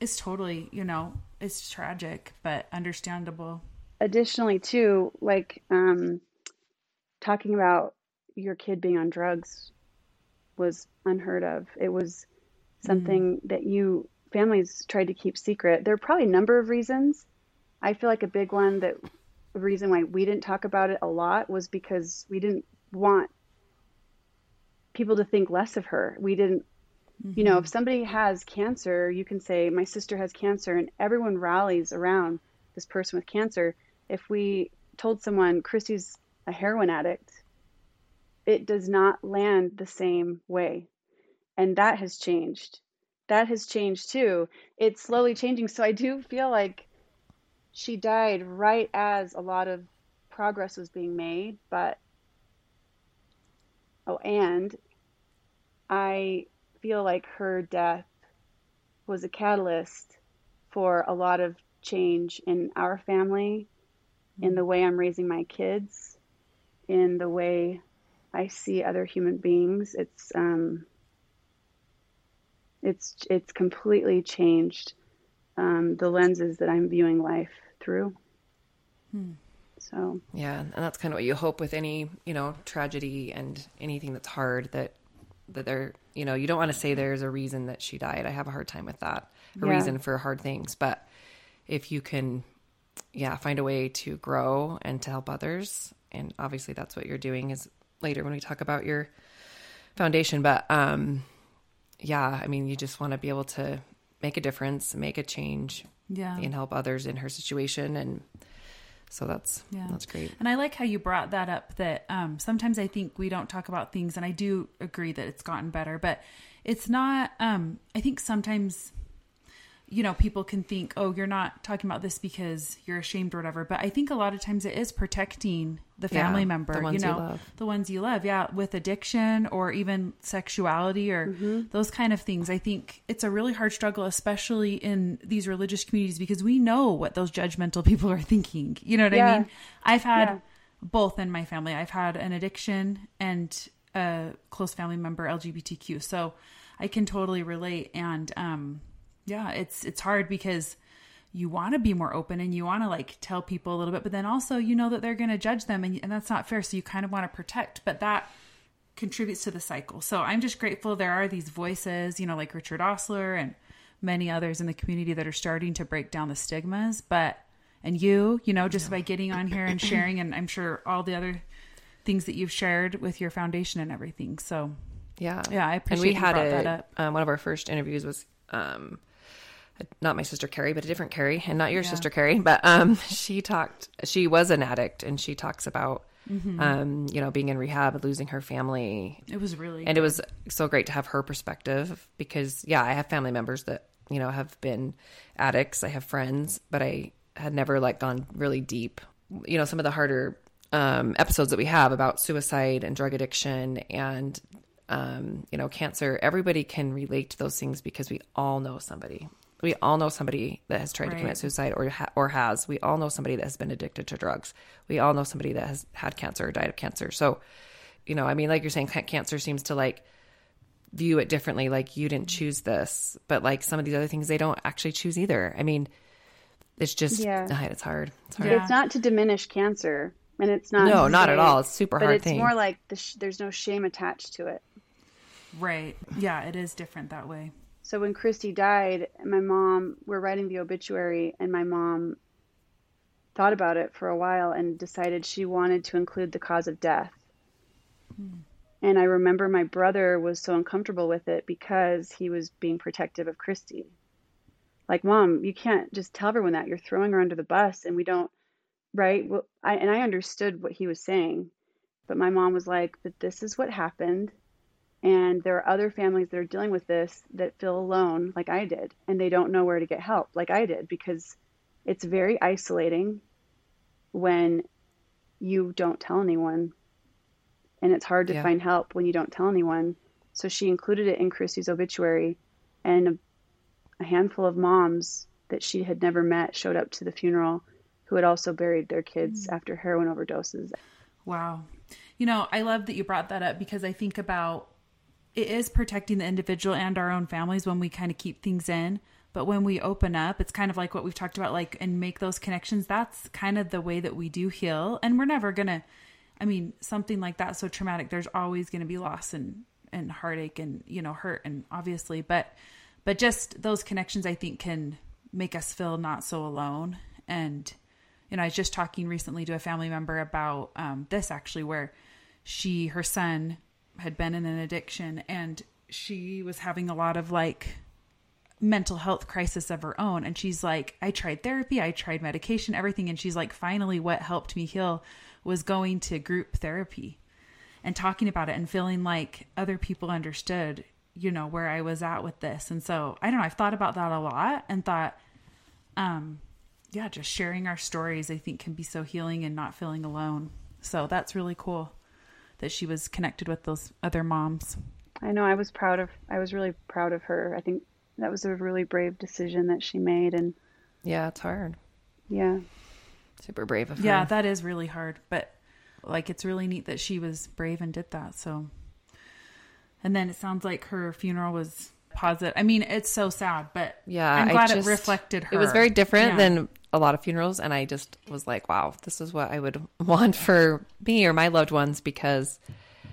it's totally, you know, it's tragic, but understandable. Additionally too, like, talking about your kid being on drugs was unheard of. It was something that families tried to keep secret. There are probably a number of reasons. I feel like a big one, that the reason why we didn't talk about it a lot was because we didn't want people to think less of her. We didn't, you know, if somebody has cancer, you can say my sister has cancer and everyone rallies around this person with cancer. If we told someone Christy's a heroin addict, it does not land the same way. And that has changed. That has changed too. It's slowly changing. So I do feel like she died right as a lot of progress was being made. But, oh, and I feel like her death was a catalyst for a lot of change in our family, in the way I'm raising my kids, in the way I see other human beings. It's completely changed the lenses that I'm viewing life through. So yeah, and that's kind of what you hope with any, you know, tragedy and anything that's hard, that there, you know, you don't want to say there's a reason that she died. I have a hard time with that, reason for hard things, but if you can, find a way to grow and to help others, and obviously that's what you're doing is. Later when we talk about your foundation, but, I mean, you just want to be able to make a difference, make a change and help others in her situation. And so that's great. And I like how you brought that up, that, sometimes I think we don't talk about things, and I do agree that it's gotten better, but it's not, I think sometimes, you know, people can think, oh, you're not talking about this because you're ashamed or whatever. But I think a lot of times it is protecting the family member, the ones you love. The ones you love. Yeah. With addiction or even sexuality or those kind of things. I think it's a really hard struggle, especially in these religious communities, because we know what those judgmental people are thinking. You know what I mean? I've had both in my family. I've had an addiction and a close family member, LGBTQ. So I can totally relate. And, it's hard because you want to be more open and you want to like tell people a little bit, but then also, you know, that they're going to judge them and that's not fair. So you kind of want to protect, but that contributes to the cycle. So I'm just grateful there are these voices, you know, like Richard Osler and many others in the community that are starting to break down the stigmas, and you know, just by getting on here and sharing, and I'm sure all the other things that you've shared with your foundation and everything. So yeah, I appreciate you brought that up. One of our first interviews was, not my sister Carrie, but a different Carrie, and not your sister Carrie, but she was an addict, and she talks about you know, being in rehab and losing her family. It was really good. It was so great to have her perspective, because I have family members that, you know, have been addicts. I have friends, but I had never like gone really deep. You know, some of the harder episodes that we have about suicide and drug addiction and you know, cancer, everybody can relate to those things because we all know somebody. We all know somebody that has tried to commit suicide or has. We all know somebody that has been addicted to drugs. We all know somebody that has had cancer or died of cancer. So, you know, I mean, like you're saying, cancer seems to like view it differently. Like you didn't choose this, but like some of these other things, they don't actually choose either. I mean, it's just, it's hard. It's hard. It's not to diminish cancer, and it's not. No, not at all. It's super hard thing. But it's more like there's no shame attached to it. Right. Yeah, it is different that way. So when Christy died, my mom, we're writing the obituary, and my mom thought about it for a while and decided she wanted to include the cause of death. And I remember my brother was so uncomfortable with it because he was being protective of Christy. like, Mom, you can't just tell everyone that. You're throwing her under the bus, and we don't, right? Well, I understood what he was saying, but my mom was like, but this is what happened. And there are other families that are dealing with this that feel alone like I did, and they don't know where to get help like I did, because it's very isolating when you don't tell anyone, and it's hard to find help when you don't tell anyone. So she included it in Christy's obituary, and a handful of moms that she had never met showed up to the funeral who had also buried their kids after heroin overdoses. Wow. You know, I love that you brought that up, because I think about it is protecting the individual and our own families when we kind of keep things in. But when we open up, it's kind of like what we've talked about, like, and make those connections. That's kind of the way that we do heal. And we're never going to, I mean, something like that so traumatic, there's always going to be loss and heartache and, you know, hurt, and obviously, but just those connections, I think, can make us feel not so alone. And, you know, I was just talking recently to a family member about this actually, where her son had been in an addiction, and she was having a lot of like mental health crisis of her own. And she's like, I tried therapy, I tried medication, everything. And she's like, finally, what helped me heal was going to group therapy and talking about it and feeling like other people understood, you know, where I was at with this. And so I don't know, I've thought about that a lot and thought, yeah, just sharing our stories, I think, can be so healing and not feeling alone. So that's really cool that she was connected with those other moms. I know. I was really proud of her. I think that was a really brave decision that she made. And yeah, it's hard. Yeah. Super brave of her. Yeah, that is really hard, but like, it's really neat that she was brave and did that. So, and then it sounds like her funeral was positive. I mean, it's so sad, but yeah, I'm glad it reflected her. It was very different than a lot of funerals. And I just was like, wow, this is what I would want for me or my loved ones, because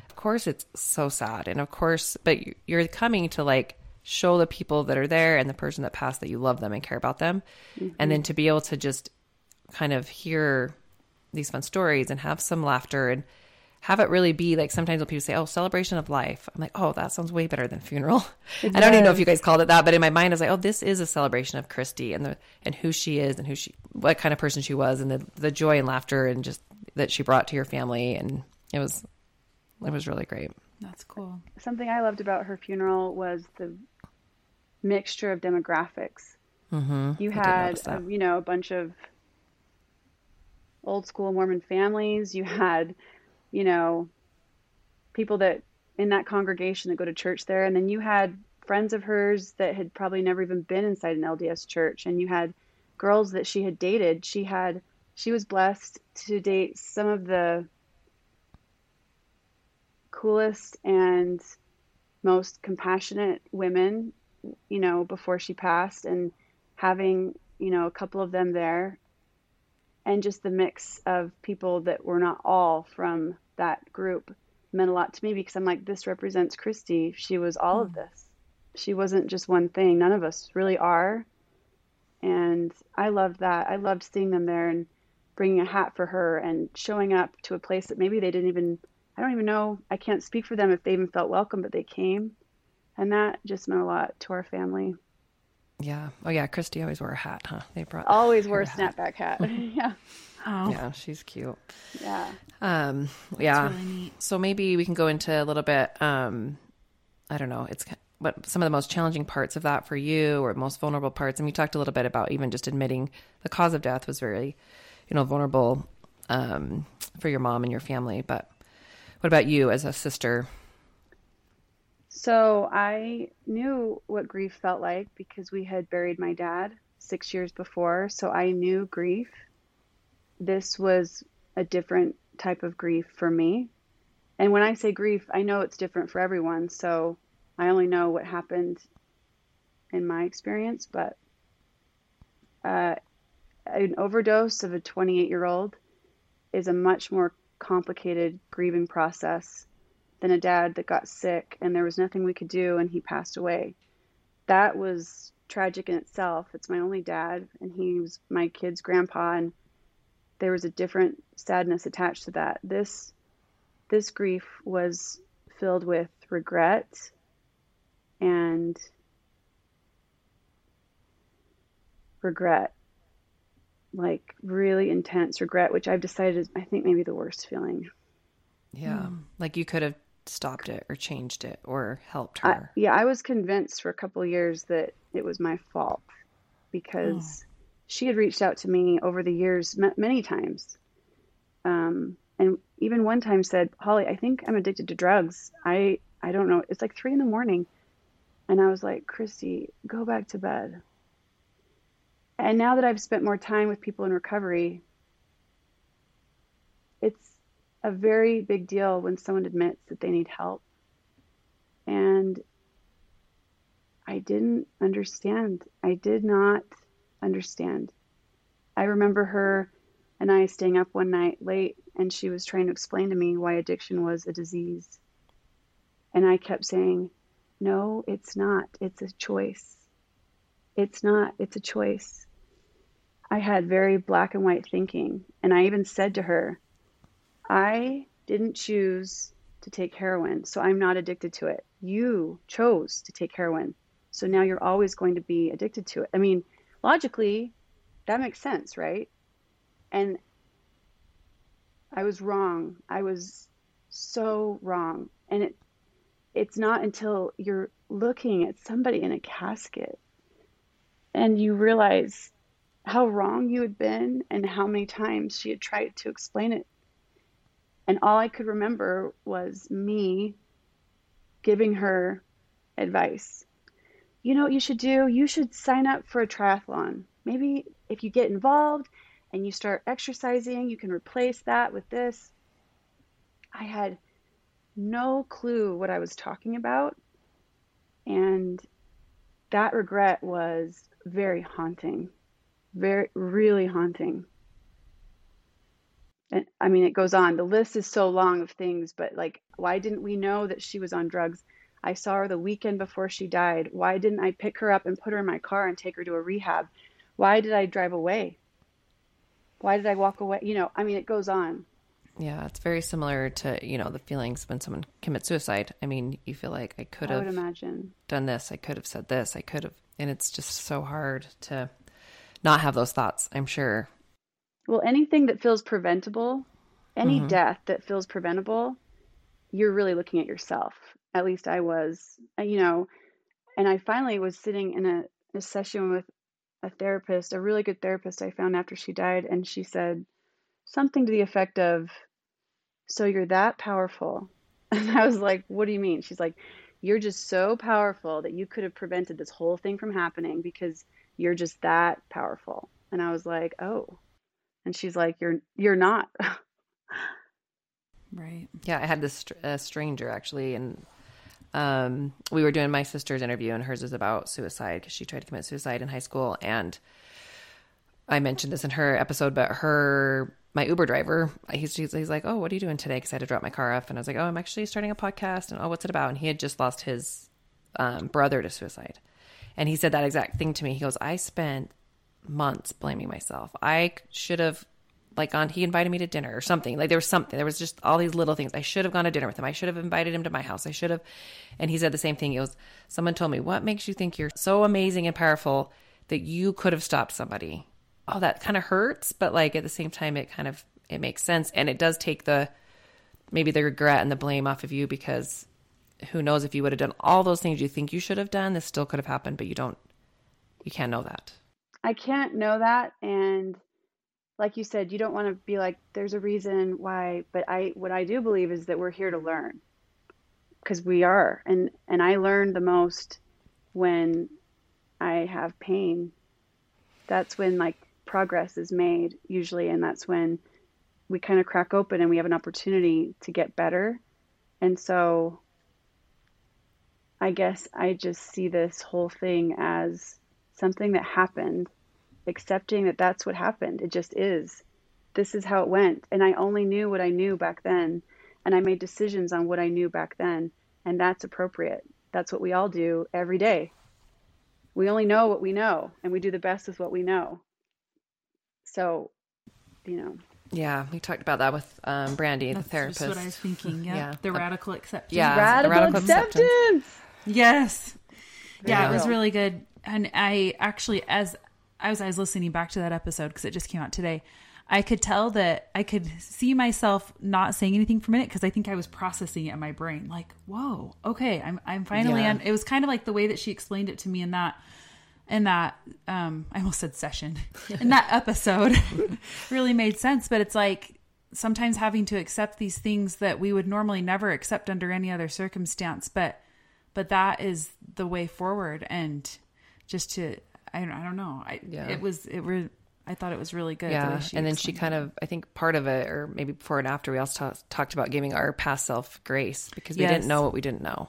of course it's so sad. And of course, but you're coming to like show the people that are there and the person that passed that you love them and care about them. Mm-hmm. And then to be able to just kind of hear these fun stories and have some laughter and have it really be like, sometimes when people say, oh, celebration of life, I'm like, oh, that sounds way better than funeral. I don't even know if you guys called it that, but in my mind I was like, oh, this is a celebration of Christy and who she is and what kind of person she was, and the joy and laughter and just that she brought to your family. And it was really great. That's cool. Something I loved about her funeral was the mixture of demographics. Mm-hmm. You had, you know, a bunch of old school Mormon families. You had, you know, people that in that congregation that go to church there. And then you had friends of hers that had probably never even been inside an LDS church. And you had girls that she had dated. She was blessed to date some of the coolest and most compassionate women, you know, before she passed, and having, you know, a couple of them there. And just the mix of people that were not all from that group meant a lot to me, because I'm like, this represents Christy. She was all of this. She wasn't just one thing. None of us really are. And I loved that. I loved seeing them there and bringing a hat for her and showing up to a place that maybe they didn't even, I don't even know. I can't speak for them if they even felt welcome, but they came. And that just meant a lot to our family. Yeah. Oh yeah. Christy always wore a hat, huh? They brought always wore a snapback hat. Yeah. Oh. Yeah. She's cute. Yeah. Yeah. Really neat. So maybe we can go into a little bit. I don't know. It's what some of the most challenging parts of that for you, or most vulnerable parts. And we talked a little bit about even just admitting the cause of death was very, you know, vulnerable for your mom and your family. But what about you as a sister? So I knew what grief felt like, because we had buried my dad 6 years before. So I knew grief. This was a different type of grief for me. And when I say grief, I know it's different for everyone. So I only know what happened in my experience, but an overdose of a 28-year-old is a much more complicated grieving process than a dad that got sick and there was nothing we could do and he passed away. That was tragic in itself. It's my only dad, and he was my kid's grandpa, and there was a different sadness attached to that. This grief was filled with regret and regret, like really intense regret, which I've decided is, I think, maybe the worst feeling. Yeah. Mm. Like you could have stopped it or changed it or helped her. I was convinced for a couple of years that it was my fault because she had reached out to me over the years many times. And even one time said, Holly, I think I'm addicted to drugs. I don't know. It's like 3 a.m. And I was like, Christy, go back to bed. And now that I've spent more time with people in recovery, it's a very big deal when someone admits that they need help. And I didn't understand. I did not understand. I remember her and I staying up one night late, and she was trying to explain to me why addiction was a disease. And I kept saying, no, it's not. It's a choice. It's not. It's a choice. I had very black and white thinking. And I even said to her, I didn't choose to take heroin, so I'm not addicted to it. You chose to take heroin, so now you're always going to be addicted to it. I mean, logically, that makes sense, right? And I was wrong. I was so wrong. And it's not until you're looking at somebody in a casket and you realize how wrong you had been and how many times she had tried to explain it. And all I could remember was me giving her advice. You know what you should do? You should sign up for a triathlon. Maybe if you get involved and you start exercising, you can replace that with this. I had no clue what I was talking about. And that regret was very haunting, really haunting. And I mean, it goes on. The list is so long of things, but like, why didn't we know that she was on drugs? I saw her the weekend before she died. Why didn't I pick her up and put her in my car and take her to a rehab? Why did I drive away? Why did I walk away? You know, I mean, it goes on. Yeah. It's very similar to, you know, the feelings when someone commits suicide. I mean, you feel like I could have done this. I could have said this. And it's just so hard to not have those thoughts, I'm sure. Well, anything that feels preventable, any death that feels preventable, you're really looking at yourself. At least I was, you know, and I finally was sitting in a session with a therapist, a really good therapist I found after she died. And she said something to the effect of, so you're that powerful. And I was like, what do you mean? She's like, you're just so powerful that you could have prevented this whole thing from happening because you're just that powerful. And I was like, oh. And she's like, you're not. Right. Yeah. I had this stranger actually. And, we were doing my sister's interview, and hers is about suicide because she tried to commit suicide in high school. And I mentioned this in her episode, but my Uber driver, he's like, oh, what are you doing today? Cause I had to drop my car off. And I was like, oh, I'm actually starting a podcast. And oh, what's it about? And he had just lost his, brother to suicide. And he said that exact thing to me. He goes, I spent months blaming myself. I should have he invited me to dinner or something. Like there was just all these little things. I should have gone to dinner with him. I should have invited him to my house. I should have. And he said the same thing. It was, someone told me, what makes you think you're so amazing and powerful that you could have stopped somebody? Oh, that kind of hurts. But like at the same time, it makes sense. And it does take maybe the regret and the blame off of you, because who knows if you would have done all those things you think you should have done, this still could have happened, but you can't know that. I can't know that. And like you said, you don't want to be like, there's a reason why, but what I do believe is that we're here to learn, because we are. And I learn the most when I have pain. That's when like progress is made usually. And that's when we kind of crack open and we have an opportunity to get better. And so I guess I just see this whole thing as something that happened, accepting that that's what happened. It just is. This is how it went. And I only knew what I knew back then. And I made decisions on what I knew back then. And that's appropriate. That's what we all do every day. We only know what we know, and we do the best with what we know. So, you know. Yeah. We talked about that with Brandy, the therapist. That's what I was thinking. Yeah. The radical acceptance. Yeah. Radical acceptance. Yes. Yeah. It was really good. And I actually, as as I was listening back to that episode, because it just came out today, I could tell that I could see myself not saying anything for a minute because I think I was processing it in my brain. Like, whoa, okay, I'm finally on. It was kind of like the way that she explained it to me in that I almost said session, in that episode really made sense. But it's like sometimes having to accept these things that we would normally never accept under any other circumstance. But that is the way forward. And just to, I don't know. I thought it was really good. Yeah. And then she kind of, I think part of it, or maybe before and after, we also talked about giving our past self grace because we didn't know what we didn't know.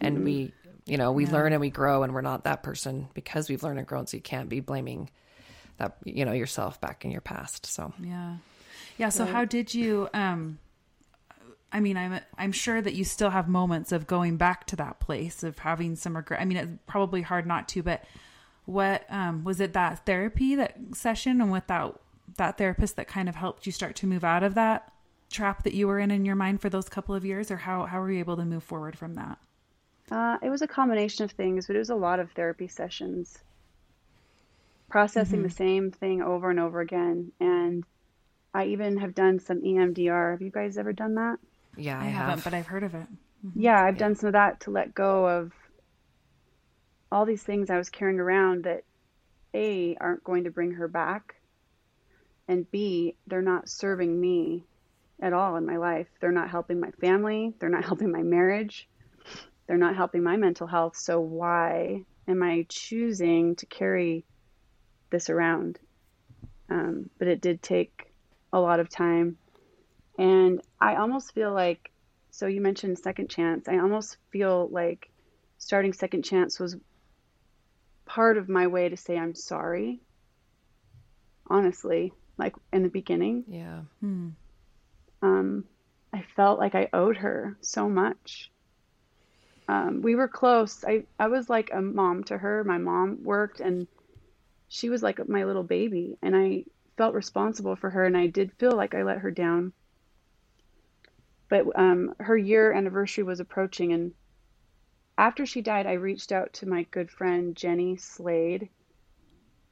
And we learn and we grow, and we're not that person because we've learned and grown. So you can't be blaming that, yourself back in your past. So, yeah. Yeah. So how did you, I'm sure that you still have moments of going back to that place of having some regret. I mean, it's probably hard not to, but what was it, that therapy, that session, and with that therapist that kind of helped you start to move out of that trap that you were in your mind for those couple of years, or how were you able to move forward from that? It was a combination of things, but it was a lot of therapy sessions, processing the same thing over and over again. And I even have done some EMDR. Have you guys ever done that? Yeah, I haven't, but I've heard of it. Mm-hmm. Yeah, I've done some of that to let go of all these things I was carrying around that A, aren't going to bring her back, and B, they're not serving me at all in my life. They're not helping my family. They're not helping my marriage. They're not helping my mental health. So why am I choosing to carry this around? But it did take a lot of time. And I almost feel like, so you mentioned Second Chance. I almost feel like starting Second Chance was part of my way to say I'm sorry, honestly, like in the beginning. Yeah. I felt like I owed her so much. We were close. I was like a mom to her. My mom worked, and she was like my little baby, and I felt responsible for her, and I did feel like I let her down. But her year anniversary was approaching, and after she died, I reached out to my good friend, Jenny Slade,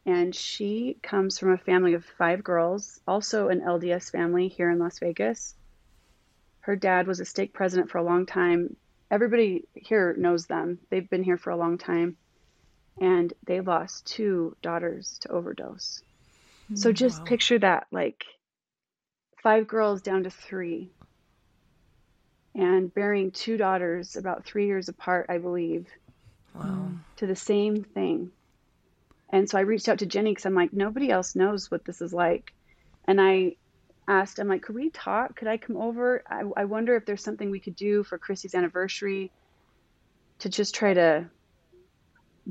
and she comes from a family of 5 girls, also an LDS family here in Las Vegas. Her dad was a stake president for a long time. Everybody here knows them. They've been here for a long time, and they lost 2 daughters to overdose. Oh, so just picture that, like 5 girls down to 3. And burying 2 daughters about 3 years apart, I believe, to the same thing. And so I reached out to Jenny because I'm like, nobody else knows what this is like. And I asked, I'm like, could we talk? Could I come over? I wonder if there's something we could do for Christy's anniversary to just try to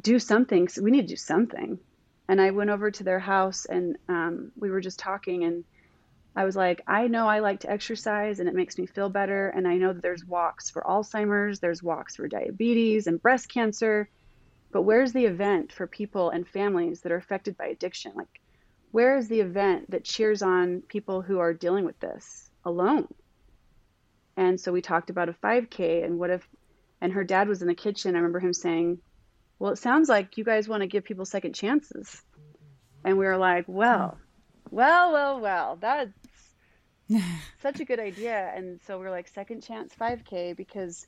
do something. So we need to do something. And I went over to their house, and we were just talking, and I was like, I know I like to exercise and it makes me feel better. And I know that there's walks for Alzheimer's, there's walks for diabetes and breast cancer, but where's the event for people and families that are affected by addiction? Like, where is the event that cheers on people who are dealing with this alone? And so we talked about a 5K, and and her dad was in the kitchen. I remember him saying, well, it sounds like you guys want to give people second chances. And we were like, well, that's such a good idea. And so we're like, Second Chance 5K, because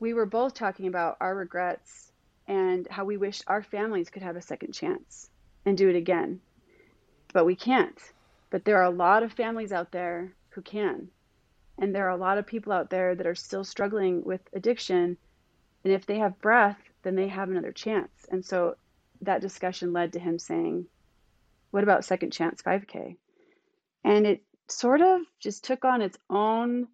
we were both talking about our regrets and how we wish our families could have a second chance and do it again, but we can't. But there are a lot of families out there who can, and there are a lot of people out there that are still struggling with addiction, and if they have breath, then they have another chance. And so that discussion led to him saying, what about Second Chance 5K? And it sort of just took on its own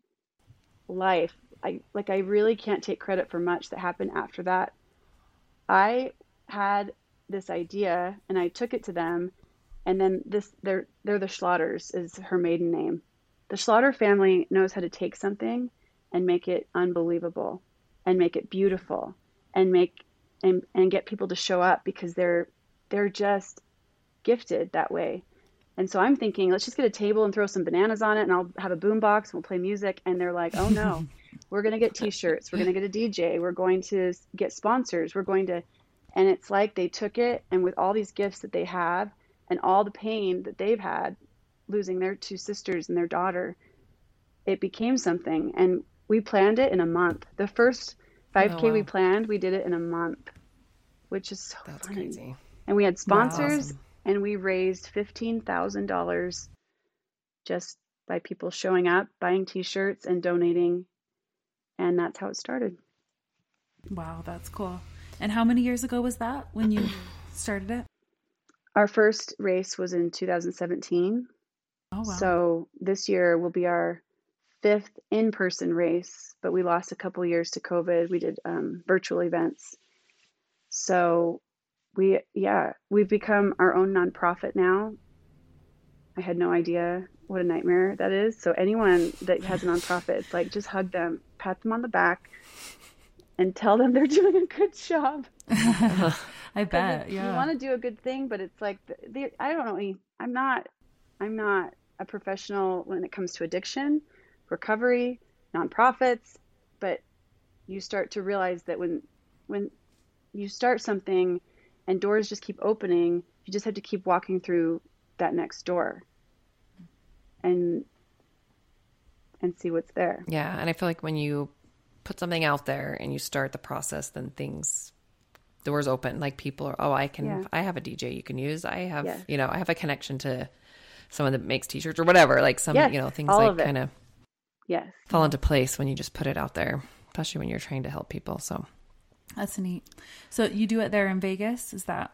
life. I really can't take credit for much that happened after that. I had this idea, and I took it to them. And then they're the Schlotters is her maiden name. The Schlotter family knows how to take something and make it unbelievable, and make it beautiful, and and get people to show up because they're just gifted that way. And so I'm thinking, let's just get a table and throw some bananas on it, and I'll have a boom box, and we'll play music. And they're like, oh no, we're going to get t-shirts. We're going to get a DJ. We're going to get sponsors. We're going to And it's like they took it, and with all these gifts that they have and all the pain that they've had losing their two sisters and their daughter, it became something. And we planned it in a month. The first 5K we planned, we did it in a month, which is so funny. Crazy. And we had sponsors, and we raised $15,000 just by people showing up, buying T-shirts and donating. And that's how it started. Wow, that's cool. And how many years ago was that when you started it? Our first race was in 2017. Oh, wow. So this year will be our fifth in-person race, but we lost a couple years to COVID. We did virtual events. So we've become our own nonprofit now. I had no idea what a nightmare that is. So anyone that has a nonprofit, it's like, just hug them, pat them on the back, and tell them they're doing a good job. I bet. You want to do a good thing, but it's like, I don't know. I'm not a professional when it comes to addiction, recovery, nonprofits, but you start to realize that when you start something and doors just keep opening, you just have to keep walking through that next door and see what's there. Yeah. And I feel like when you put something out there and you start the process, then doors open, like people are, I have a DJ you can use. I have, I have a connection to someone that makes T-shirts or whatever, like some, things like kind of fall into place when you just put it out there, especially when you're trying to help people. So that's neat. So you do it there in Vegas. Is that?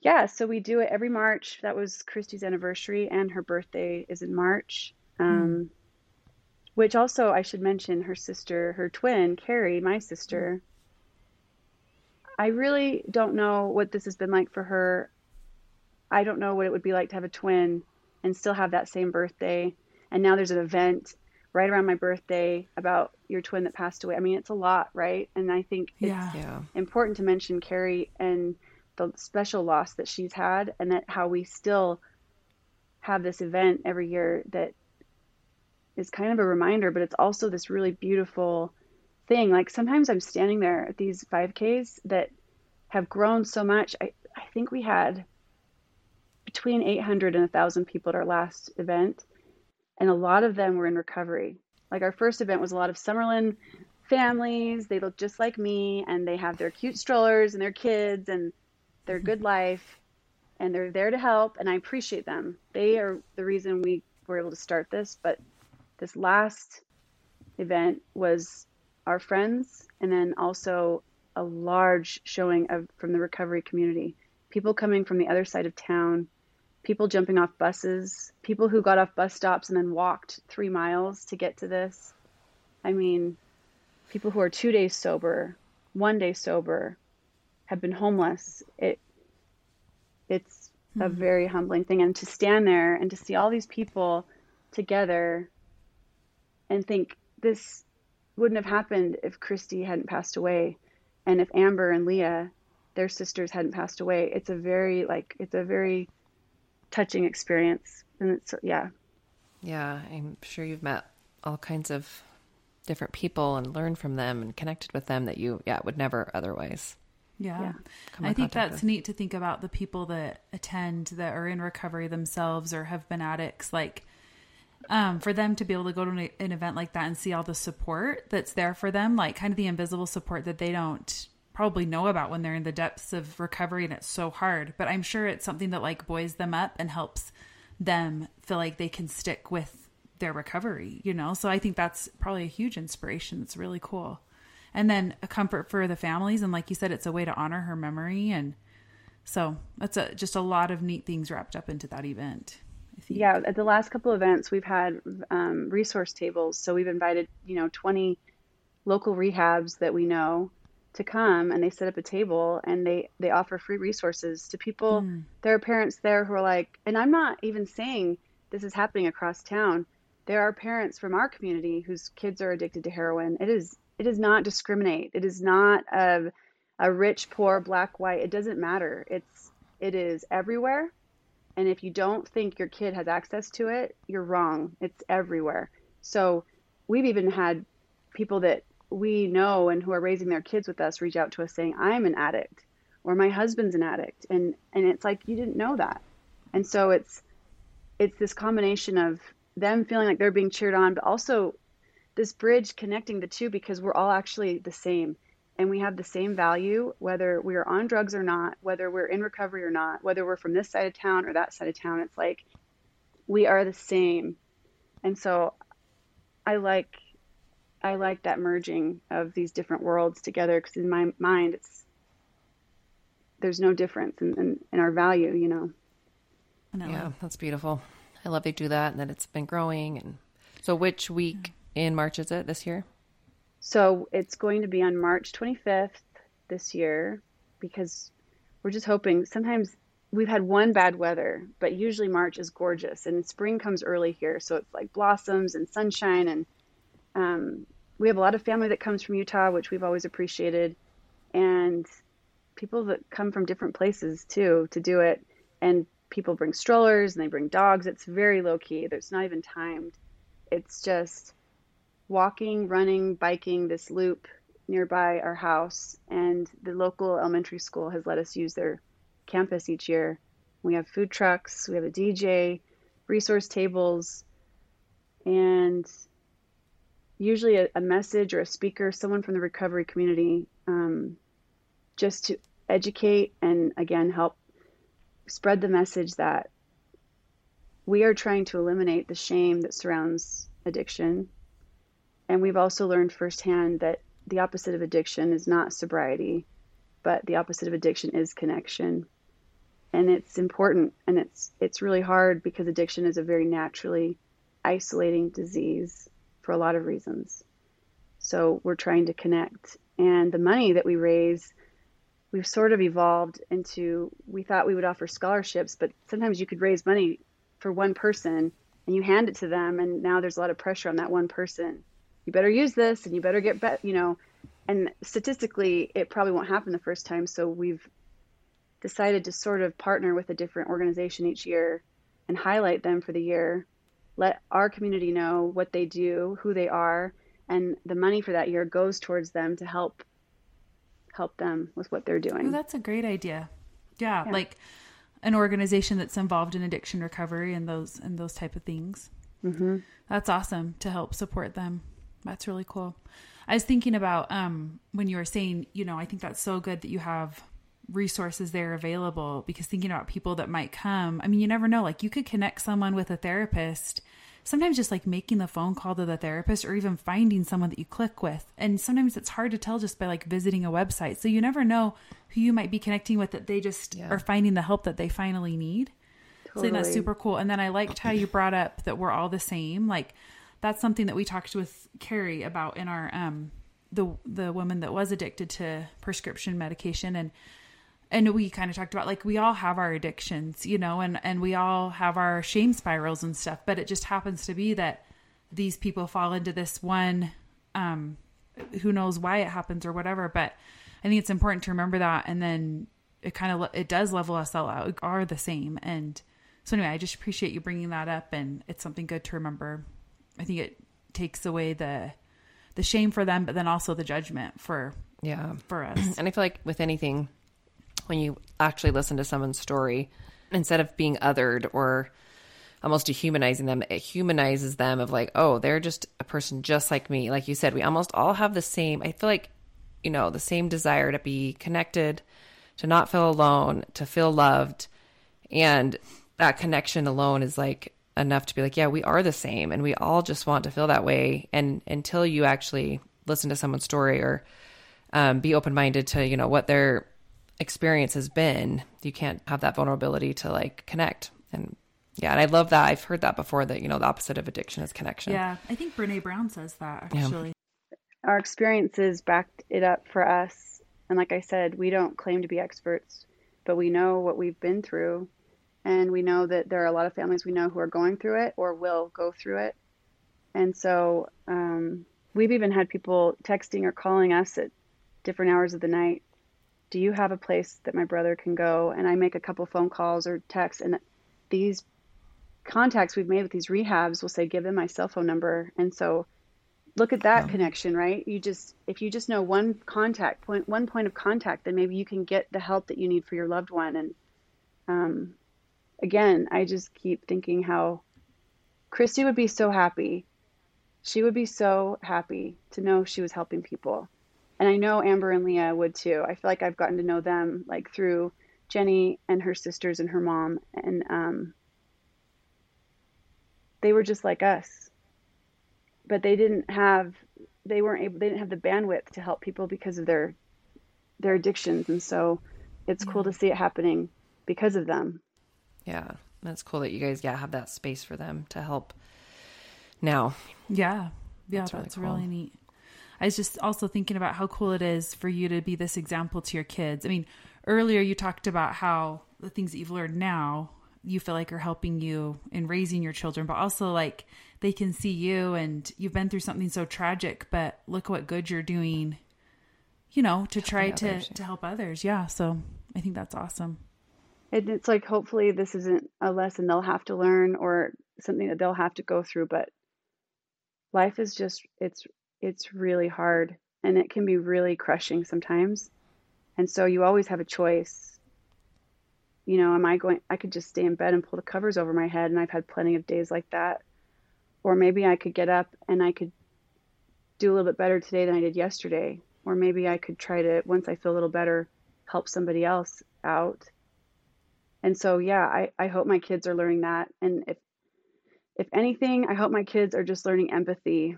Yeah. So we do it every March. That was Christy's anniversary, and her birthday is in March. Which also I should mention, her twin, Carrie, my sister. I really don't know what this has been like for her. I don't know what it would be like to have a twin and still have that same birthday. And now there's an event right around my birthday about your twin that passed away. I mean, it's a lot, right? And I think it's important to mention Carrie and the special loss that she's had, and that how we still have this event every year that is kind of a reminder, but it's also this really beautiful thing. Like, sometimes I'm standing there at these 5Ks that have grown so much. I think we had between 800 and 1,000 people at our last event, and a lot of them were in recovery. Like, our first event was a lot of Summerlin families. They look just like me, and they have their cute strollers and their kids and their good life, and they're there to help, and I appreciate them. They are the reason we were able to start this, but this last event was our friends, and then also a large showing from the recovery community. People coming from the other side of town, people jumping off buses, people who got off bus stops and then walked 3 miles to get to this. I mean, people who are 2 days sober, 1 day sober, have been homeless. It's a very humbling thing. And to stand there and to see all these people together and think, this wouldn't have happened if Christy hadn't passed away, and if Amber and Leah, their sisters, hadn't passed away. It's a very touching experience. And it's, Yeah. I'm sure you've met all kinds of different people and learned from them and connected with them that you would never otherwise. Yeah. I think that's neat to think about, the people that attend that are in recovery themselves or have been addicts, like, for them to be able to go to an event like that and see all the support that's there for them, like kind of the invisible support that they don't probably know about when they're in the depths of recovery, and it's so hard. But I'm sure it's something that like buoys them up and helps them feel like they can stick with their recovery, So I think that's probably a huge inspiration. It's really cool. And then a comfort for the families. And like you said, it's a way to honor her memory. And so that's just a lot of neat things wrapped up into that event. Yeah. At the last couple events, we've had resource tables. So we've invited, 20 local rehabs that we know to come, and they set up a table, and they offer free resources to people. There are parents there who are like, and I'm not even saying this is happening across town. There are parents from our community whose kids are addicted to heroin. It does not discriminate. It is not a rich, poor, black, white. It doesn't matter. It is everywhere. And if you don't think your kid has access to it, you're wrong. It's everywhere. So we've even had people that we know and who are raising their kids with us reach out to us saying, I'm an addict, or my husband's an addict. And it's like, you didn't know that. And so it's this combination of them feeling like they're being cheered on, but also this bridge connecting the two, because we're all actually the same and we have the same value, whether we're on drugs or not, whether we're in recovery or not, whether we're from this side of town or that side of town. It's like, we are the same. And so I like that merging of these different worlds together, because in my mind, there's no difference in our value, you know? Yeah, that's beautiful. I love they do that and that it's been growing. And so which week in March is it this year? So it's going to be on March 25th this year, because we're just hoping. Sometimes we've had one bad weather, but usually March is gorgeous and spring comes early here. So it's like blossoms and sunshine. And we have a lot of family that comes from Utah, which we've always appreciated. And people that come from different places too, to do it. And people bring strollers and they bring dogs. It's very low key. There's not even timed. It's just walking, running, biking this loop nearby our house. And the local elementary school has let us use their campus each year. We have food trucks, we have a DJ, resource tables, and usually a message or a speaker, someone from the recovery community, just to educate and again, help spread the message that we are trying to eliminate the shame that surrounds addiction. And we've also learned firsthand that the opposite of addiction is not sobriety, but the opposite of addiction is connection. And it's important, and it's really hard, because addiction is a very naturally isolating disease for a lot of reasons. So we're trying to connect. And the money that we raise, we've sort of evolved into, we thought we would offer scholarships, but sometimes you could raise money for one person and you hand it to them. And now there's a lot of pressure on that one person. You better use this and you better get better, you know, and statistically it probably won't happen the first time. So we've decided to sort of partner with a different organization each year and highlight them for the year, let our community know what they do, who they are, and the money for that year goes towards them to help them with what they're doing. Oh, that's a great idea. Yeah. Like an organization that's involved in addiction recovery and those type of things. Mm-hmm. That's awesome, to help support them. That's really cool. I was thinking about, when you were saying, you know, I think that's so good that you have resources there available, because thinking about people that might come, I mean, you never know, like you could connect someone with a therapist. Sometimes just like making the phone call to the therapist, or even finding someone that you click with. And sometimes it's hard to tell just by like visiting a website. So you never know who you might be connecting with, that they just are finding the help that they finally need. Totally. So that's super cool. And then I liked how you brought up that we're all the same. Like that's something that we talked with Carrie about in our, the woman that was addicted to prescription medication. And we kind of talked about like, we all have our addictions, you know, and we all have our shame spirals and stuff, but it just happens to be that these people fall into this one, who knows why it happens or whatever. But I think it's important to remember that. And then it kind of, it does level us all out. We are the same. And so anyway, I just appreciate you bringing that up, and it's something good to remember. I think it takes away the shame for them, but then also the judgment for us. And I feel like with anything, when you actually listen to someone's story, instead of being othered or almost dehumanizing them, it humanizes them of like, oh, they're just a person just like me. Like you said, we almost all have the same, I feel like, you know, the same desire to be connected, to not feel alone, to feel loved. And that connection alone is like enough to be like, yeah, we are the same. And we all just want to feel that way. And until you actually listen to someone's story or be open-minded to, you know, what they're experience has been, you can't have that vulnerability to like connect. And yeah, and I love that. I've heard that before, that, you know, the opposite of addiction is connection. Yeah, I think Brene Brown says that actually. Yeah. Our experiences backed it up for us. And like I said, we don't claim to be experts, but we know what we've been through. And we know that there are a lot of families we know who are going through it or will go through it. And so we've even had people texting or calling us at different hours of the night. Do you have a place that my brother can go? And I make a couple phone calls or texts, and these contacts we've made with these rehabs will say, give them my cell phone number. And so Look at that connection, right? You just, if you just know one contact point, one point of contact, then maybe you can get the help that you need for your loved one. And again, I just keep thinking how Christy would be so happy. She would be so happy to know she was helping people. And I know Amber and Leah would too. I feel like I've gotten to know them like through Jenny and her sisters and her mom. And they were just like us, but they didn't have the bandwidth to help people because of their addictions. And so it's cool to see it happening because of them. Yeah. That's cool that you guys have that space for them to help now. Yeah. Yeah. That's really neat. I was just also thinking about how cool it is for you to be this example to your kids. I mean, earlier you talked about how the things that you've learned now you feel like are helping you in raising your children, but also like they can see you and you've been through something so tragic, but look what good you're doing, you know, to try to help others. Yeah. So I think that's awesome. And it's like, hopefully this isn't a lesson they'll have to learn or something that they'll have to go through, but life is just, it's really hard and it can be really crushing sometimes. And so you always have a choice. You know, I could just stay in bed and pull the covers over my head. And I've had plenty of days like that. Or maybe I could get up and I could do a little bit better today than I did yesterday. Or maybe I could try to, once I feel a little better, help somebody else out. And so, yeah, I hope my kids are learning that. And if anything, I hope my kids are just learning empathy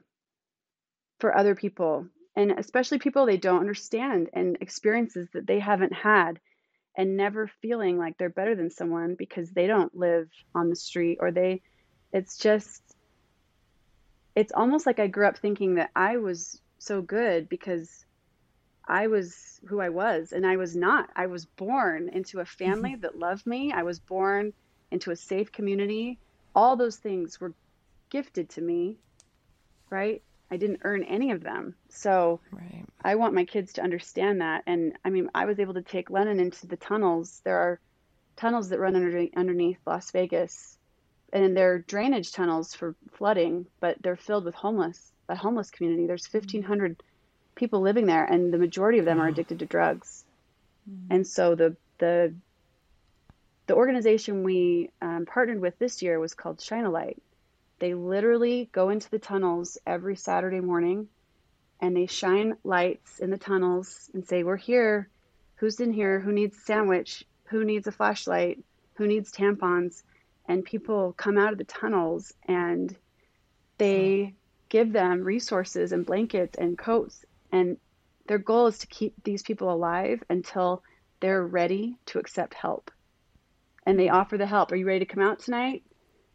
for other people, and especially people they don't understand and experiences that they haven't had, and never feeling like they're better than someone because they don't live on the street or it's almost like I grew up thinking that I was so good because I was who I was, and I was not. I was born into a family that loved me. I was born into a safe community. All those things were gifted to me, right? I didn't earn any of them. So right. I want my kids to understand that. And I mean, I was able to take Lennon into the tunnels. There are tunnels that run underneath Las Vegas, and they're drainage tunnels for flooding, but they're filled with homeless community. There's 1,500 people living there, and the majority of them are addicted to drugs. Mm-hmm. And so the organization we partnered with this year was called Shine a Light. They literally go into the tunnels every Saturday morning and they shine lights in the tunnels and say, we're here. Who's in here? Who needs a sandwich? Who needs a flashlight? Who needs tampons? And people come out of the tunnels and they give them resources and blankets and coats. And their goal is to keep these people alive until they're ready to accept help. And they offer the help. Are you ready to come out tonight?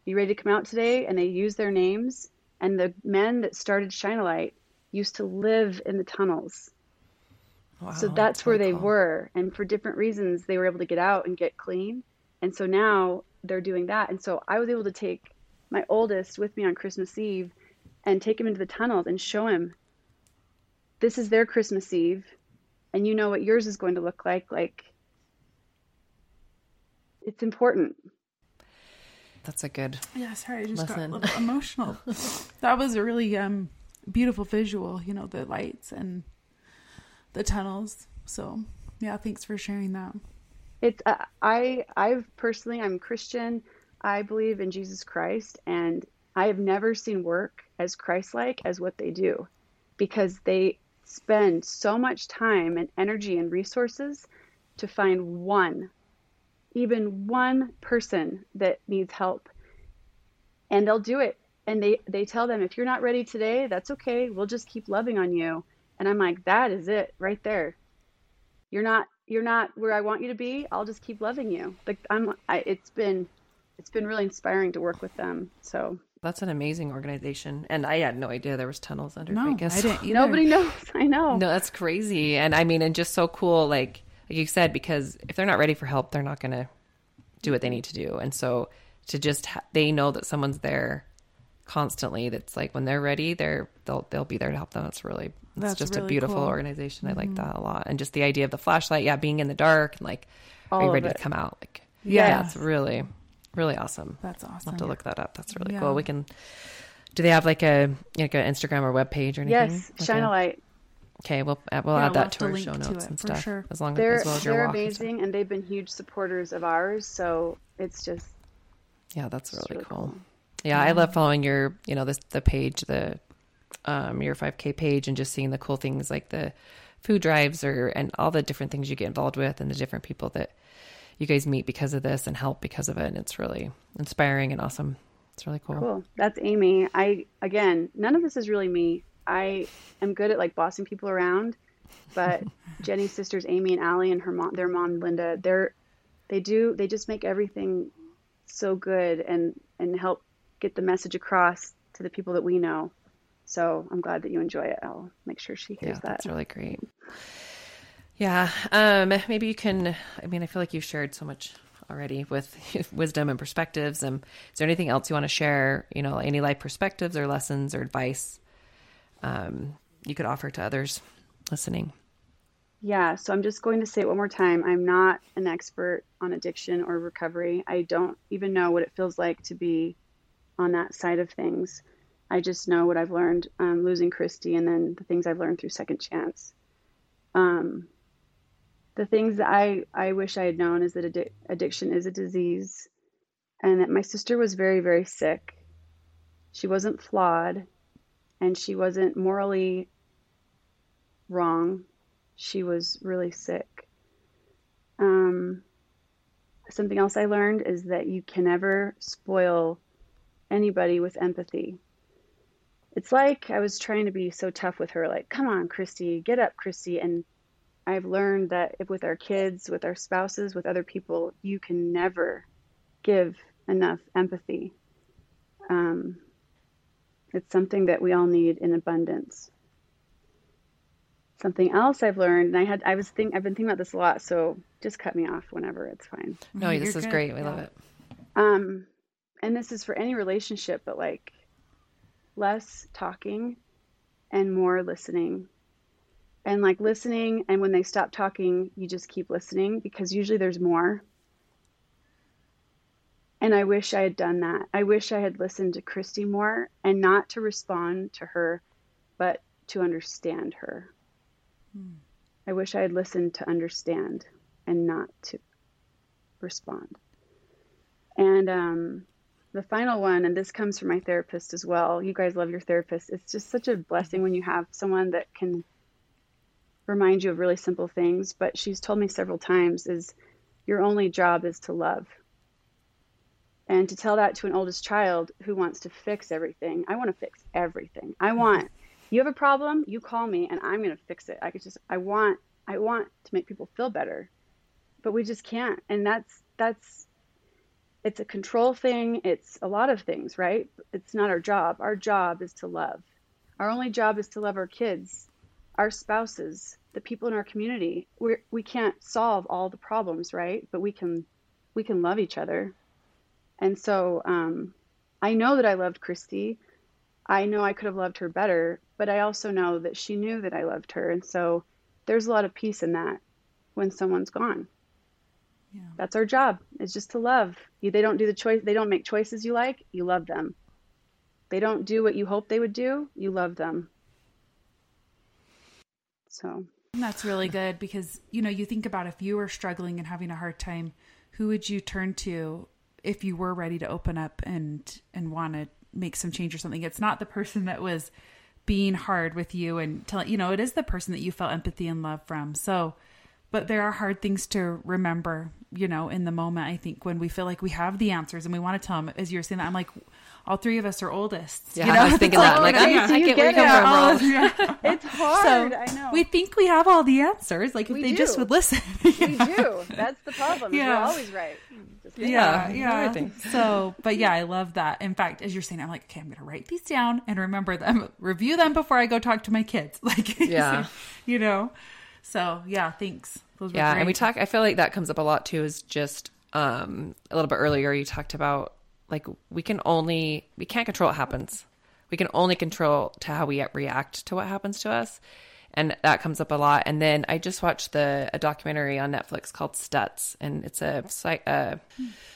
You ready to come out today? And they use their names. And the men that started Shine a Light used to live in the tunnels. Wow, so that's where they were. And for different reasons, they were able to get out and get clean. And so now they're doing that. And so I was able to take my oldest with me on Christmas Eve and take him into the tunnels and show him, this is their Christmas Eve. And you know what yours is going to look like. Like, it's important. That's a good lesson. Got a little emotional. That was a really beautiful visual, you know, the lights and the tunnels. So yeah, thanks for sharing that. It's I'm Christian. I believe in Jesus Christ, and I have never seen work as Christ-like as what they do, because they spend so much time and energy and resources to find even one person that needs help, and they'll do it. And they tell them, if you're not ready today, that's okay. We'll just keep loving on you. And I'm like, that is it right there. You're not where I want you to be. I'll just keep loving you. Like it's been really inspiring to work with them. So that's an amazing organization. And I had no idea there was tunnels under Vegas. I didn't either. Nobody knows. I know. No, that's crazy. And I mean, and just so cool. Like you said, because if they're not ready for help, they're not going to do what they need to do. And so to just, they know that someone's there constantly. That's like when they're ready, they'll be there to help them. That's just really a beautiful organization. Mm-hmm. I like that a lot. And just the idea of the flashlight, being in the dark and like, are you ready to come out? Like, yeah, it's really, really awesome. That's awesome. I'll have to look that up. That's really cool. We can Do they have like an Instagram or web page or anything? Yes, okay. Shine a Light. Okay, we'll add that to our show notes and stuff. Sure. They're amazing, and they've been huge supporters of ours. So it's just that's really cool. Yeah, I love following your the page, the your 5K page, and just seeing the cool things like the food drives and all the different things you get involved with, and the different people that you guys meet because of this and help because of it. And it's really inspiring and awesome. It's really cool. Cool. That's Amy. Again, none of this is really me. I am good at bossing people around, but Jenny's sisters, Amy and Allie, and her mom, their mom, Linda, they just make everything so good and help get the message across to the people that we know. So I'm glad that you enjoy it. I'll make sure she hears that. That's really great. Yeah. Maybe you can, I feel like you've shared so much already with wisdom and perspectives. Is there anything else you want to share, any life perspectives or lessons or advice you could offer to others listening? Yeah. So I'm just going to say it one more time. I'm not an expert on addiction or recovery. I don't even know what it feels like to be on that side of things. I just know what I've learned, losing Christy, and then the things I've learned through Second Chance. The things that I wish I had known is that addiction is a disease, and that my sister was very, very sick. She wasn't flawed, and she wasn't morally wrong. She was really sick. Something else I learned is that you can never spoil anybody with empathy. It's like I was trying to be so tough with her, like, come on, Christy, get up, Christy. And I've learned that with our kids, with our spouses, with other people, you can never give enough empathy. It's something that we all need in abundance. Something else I've learned, and I've been thinking about this a lot, so just cut me off whenever, it's fine. No, this is great. We love it. And this is for any relationship, but less talking and more listening. And listening, and when they stop talking, you just keep listening, because usually there's more. And I wish I had done that. I wish I had listened to Christy more, and not to respond to her, but to understand her. I wish I had listened to understand and not to respond. And the final one, and this comes from my therapist as well. You guys love your therapist. It's just such a blessing when you have someone that can remind you of really simple things. But she's told me several times is your only job is to love. And to tell that to an oldest child who wants to fix everything. I want to fix everything. You have a problem, you call me and I'm going to fix it. I want to make people feel better, but we just can't. And that's it's a control thing. It's a lot of things, right? It's not our job. Our job is to love. Our only job is to love our kids, our spouses, the people in our community. We can't solve all the problems, right? But we can love each other. And so I know that I loved Christy. I know I could have loved her better, but I also know that she knew that I loved her. And so there's a lot of peace in that when someone's gone. Yeah. That's our job. It's just to love. They don't do the choice. They don't make choices you like. You love them. They don't do what you hope they would do. You love them. So that's really good, because you think about if you were struggling and having a hard time, who would you turn to if you were ready to open up and want to make some change or something? It's not the person that was being hard with you and telling it is the person that you felt empathy and love from. So. But there are hard things to remember, in the moment, I think, when we feel like we have the answers and we want to tell them. As you were saying that, I'm like, all three of us are oldest. Yeah, I was thinking that. I get where you come from. It's hard, so I know. We think we have all the answers, if they just would listen. We do. That's the problem. Yeah. We're always right. Yeah. So, but yeah, I love that. In fact, as you're saying, I'm like, okay, I'm going to write these down and remember them, review them before I go talk to my kids. So yeah, thanks. Those were great. And I feel like that comes up a lot too, is just a little bit earlier you talked about we can't control what happens. We can only control to how we react to what happens to us. And that comes up a lot. And then I just watched a documentary on Netflix called Stutz, and it's a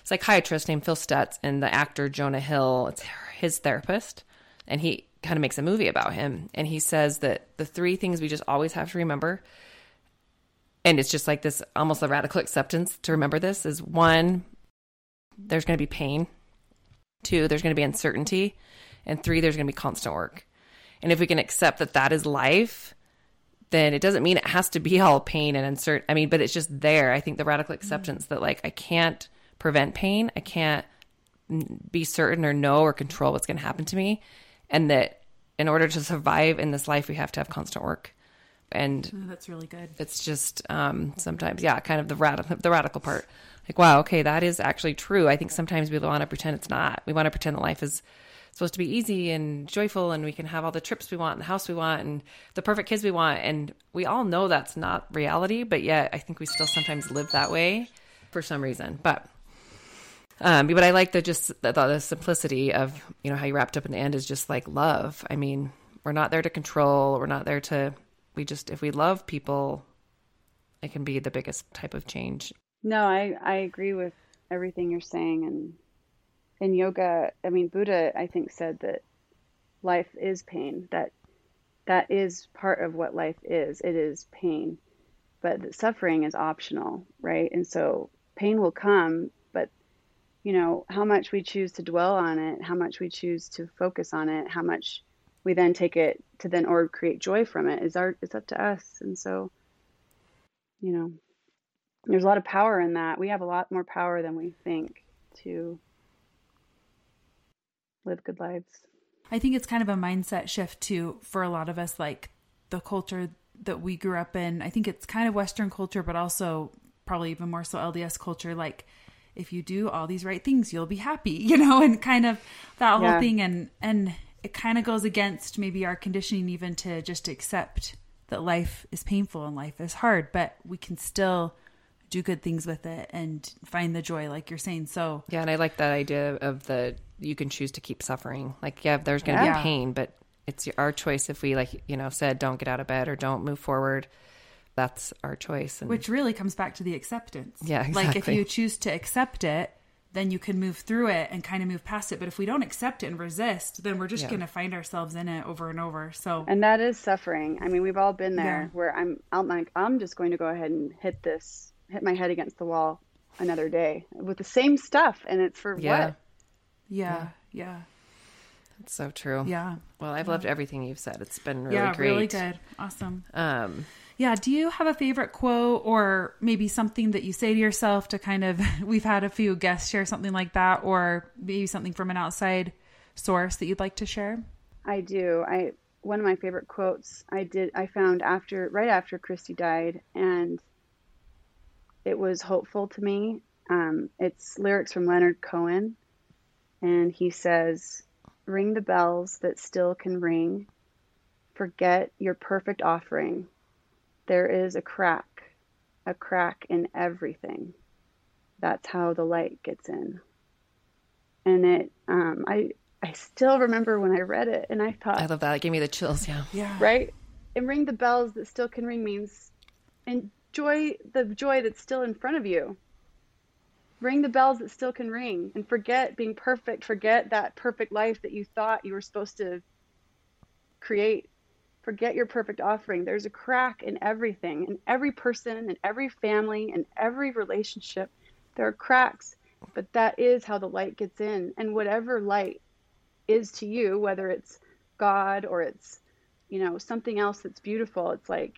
psychiatrist named Phil Stutz and the actor Jonah Hill. It's his therapist. and he kind of makes a movie about him. And he says that the three things we just always have to remember, and it's just like this almost a radical acceptance to remember this, is 1, there's going to be pain. 2, there's going to be uncertainty. And 3, there's going to be constant work. And if we can accept that that is life, then it doesn't mean it has to be all pain and uncertainty. I mean, but it's just there. I think the radical acceptance that, like, I can't prevent pain. I can't be certain or know or control what's going to happen to me. And that in order to survive in this life, we have to have constant work. And oh, that's really good. It's just sometimes, yeah, kind of the radical part. Like, wow, okay, that is actually true. I think sometimes we want to pretend it's not. We want to pretend that life is supposed to be easy and joyful, and we can have all the trips we want and the house we want and the perfect kids we want. And we all know that's not reality, but yet I think we still sometimes live that way for some reason. But I like the simplicity of, you know, how you wrapped up in the end is just like love. I mean, we're not there to control. We're not there to, we just, if we love people, it can be the biggest type of change. No, I agree with everything you're saying. And in yoga, I mean, Buddha, I think, said that life is pain, that is part of what life is. It is pain, but suffering is optional, right? And so pain will come, but, you know, how much we choose to dwell on it, how much we choose to focus on it, how much we then take it to then, or create joy from it it's up to us. And so, you know, there's a lot of power in that. We have a lot more power than we think to live good lives. I think it's kind of a mindset shift too for a lot of us, like the culture that we grew up in. I think it's kind of Western culture, but also probably even more so LDS culture. Like, if you do all these right things, you'll be happy, you know, and kind of that whole thing. And it kind of goes against maybe our conditioning even to just accept that life is painful and life is hard, but we can still do good things with it and find the joy, like you're saying. So yeah. And I like that idea of you can choose to keep suffering. Like, yeah, there's going to be pain, but it's our choice. If we, like, you know, said, don't get out of bed or don't move forward, that's our choice. Which really comes back to the acceptance. Yeah, exactly. Like, if you choose to accept it, then you can move through it and kind of move past it. But if we don't accept it and resist, then we're just going to find ourselves in it over and over. So, and that is suffering. I mean, we've all been there where I'm like, I'm just going to go ahead and hit my head against the wall another day with the same stuff. And it's for what? Yeah. That's so true. Yeah. Well, I've loved everything you've said. It's been really great. Yeah, really good. Awesome. Yeah. Do you have a favorite quote or maybe something that you say to yourself to kind of, we've had a few guests share something like that, or maybe something from an outside source that you'd like to share? I do. One of my favorite quotes I found right after Christy died, and it was hopeful to me. It's lyrics from Leonard Cohen. And he says, ring the bells that still can ring. Forget your perfect offering. There is a crack in everything. That's how the light gets in. And it, I still remember when I read it and I thought, I love that. It gave me the chills. Yeah. Right. And ring the bells that still can ring means enjoy the joy that's still in front of you. Ring the bells that still can ring, and forget being perfect. Forget that perfect life that you thought you were supposed to create. Forget your perfect offering. There's a crack in everything, in every person, in every family, in every relationship. There are cracks, but that is how the light gets in. And whatever light is to you, whether it's God or it's, you know, something else that's beautiful, it's like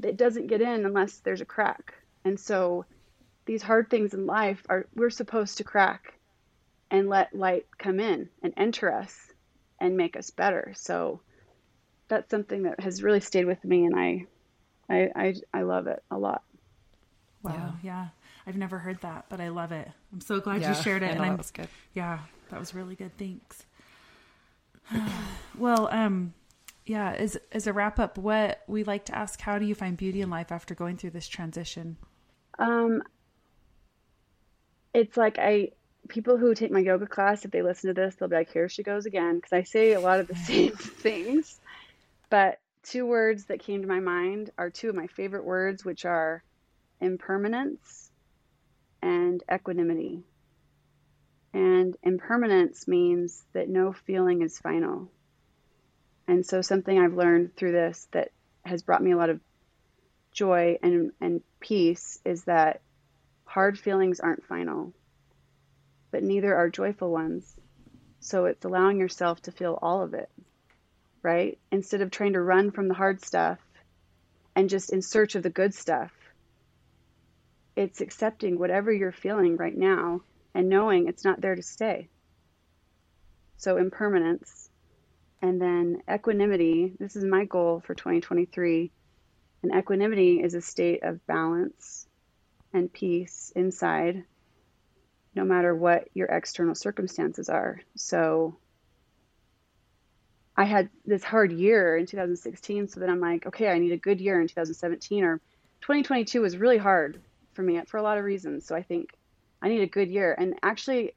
it doesn't get in unless there's a crack. And so these hard things in life we're supposed to crack and let light come in and enter us and make us better. So that's something that has really stayed with me, and I love it a lot. Wow. Yeah. I've never heard that, but I love it. I'm so glad you shared it. That was good. Yeah, that was really good. Thanks. Well, yeah, as a wrap up, what we like to ask, how do you find beauty in life after going through this transition? It's like people who take my yoga class, if they listen to this, they'll be like, here she goes again. Cause I say a lot of the same things, but 2 words that came to my mind are 2 of my favorite words, which are impermanence and equanimity. And impermanence means that no feeling is final. And so something I've learned through this that has brought me a lot of joy and peace is that hard feelings aren't final, but neither are joyful ones. So it's allowing yourself to feel all of it, right? Instead of trying to run from the hard stuff and just in search of the good stuff, it's accepting whatever you're feeling right now and knowing it's not there to stay. So impermanence, and then equanimity. This is my goal for 2023. And equanimity is a state of balance and peace inside, no matter what your external circumstances are. So I had this hard year in 2016. So then I'm like, okay, I need a good year in 2017, or 2022 was really hard for me for a lot of reasons. So I think I need a good year. And actually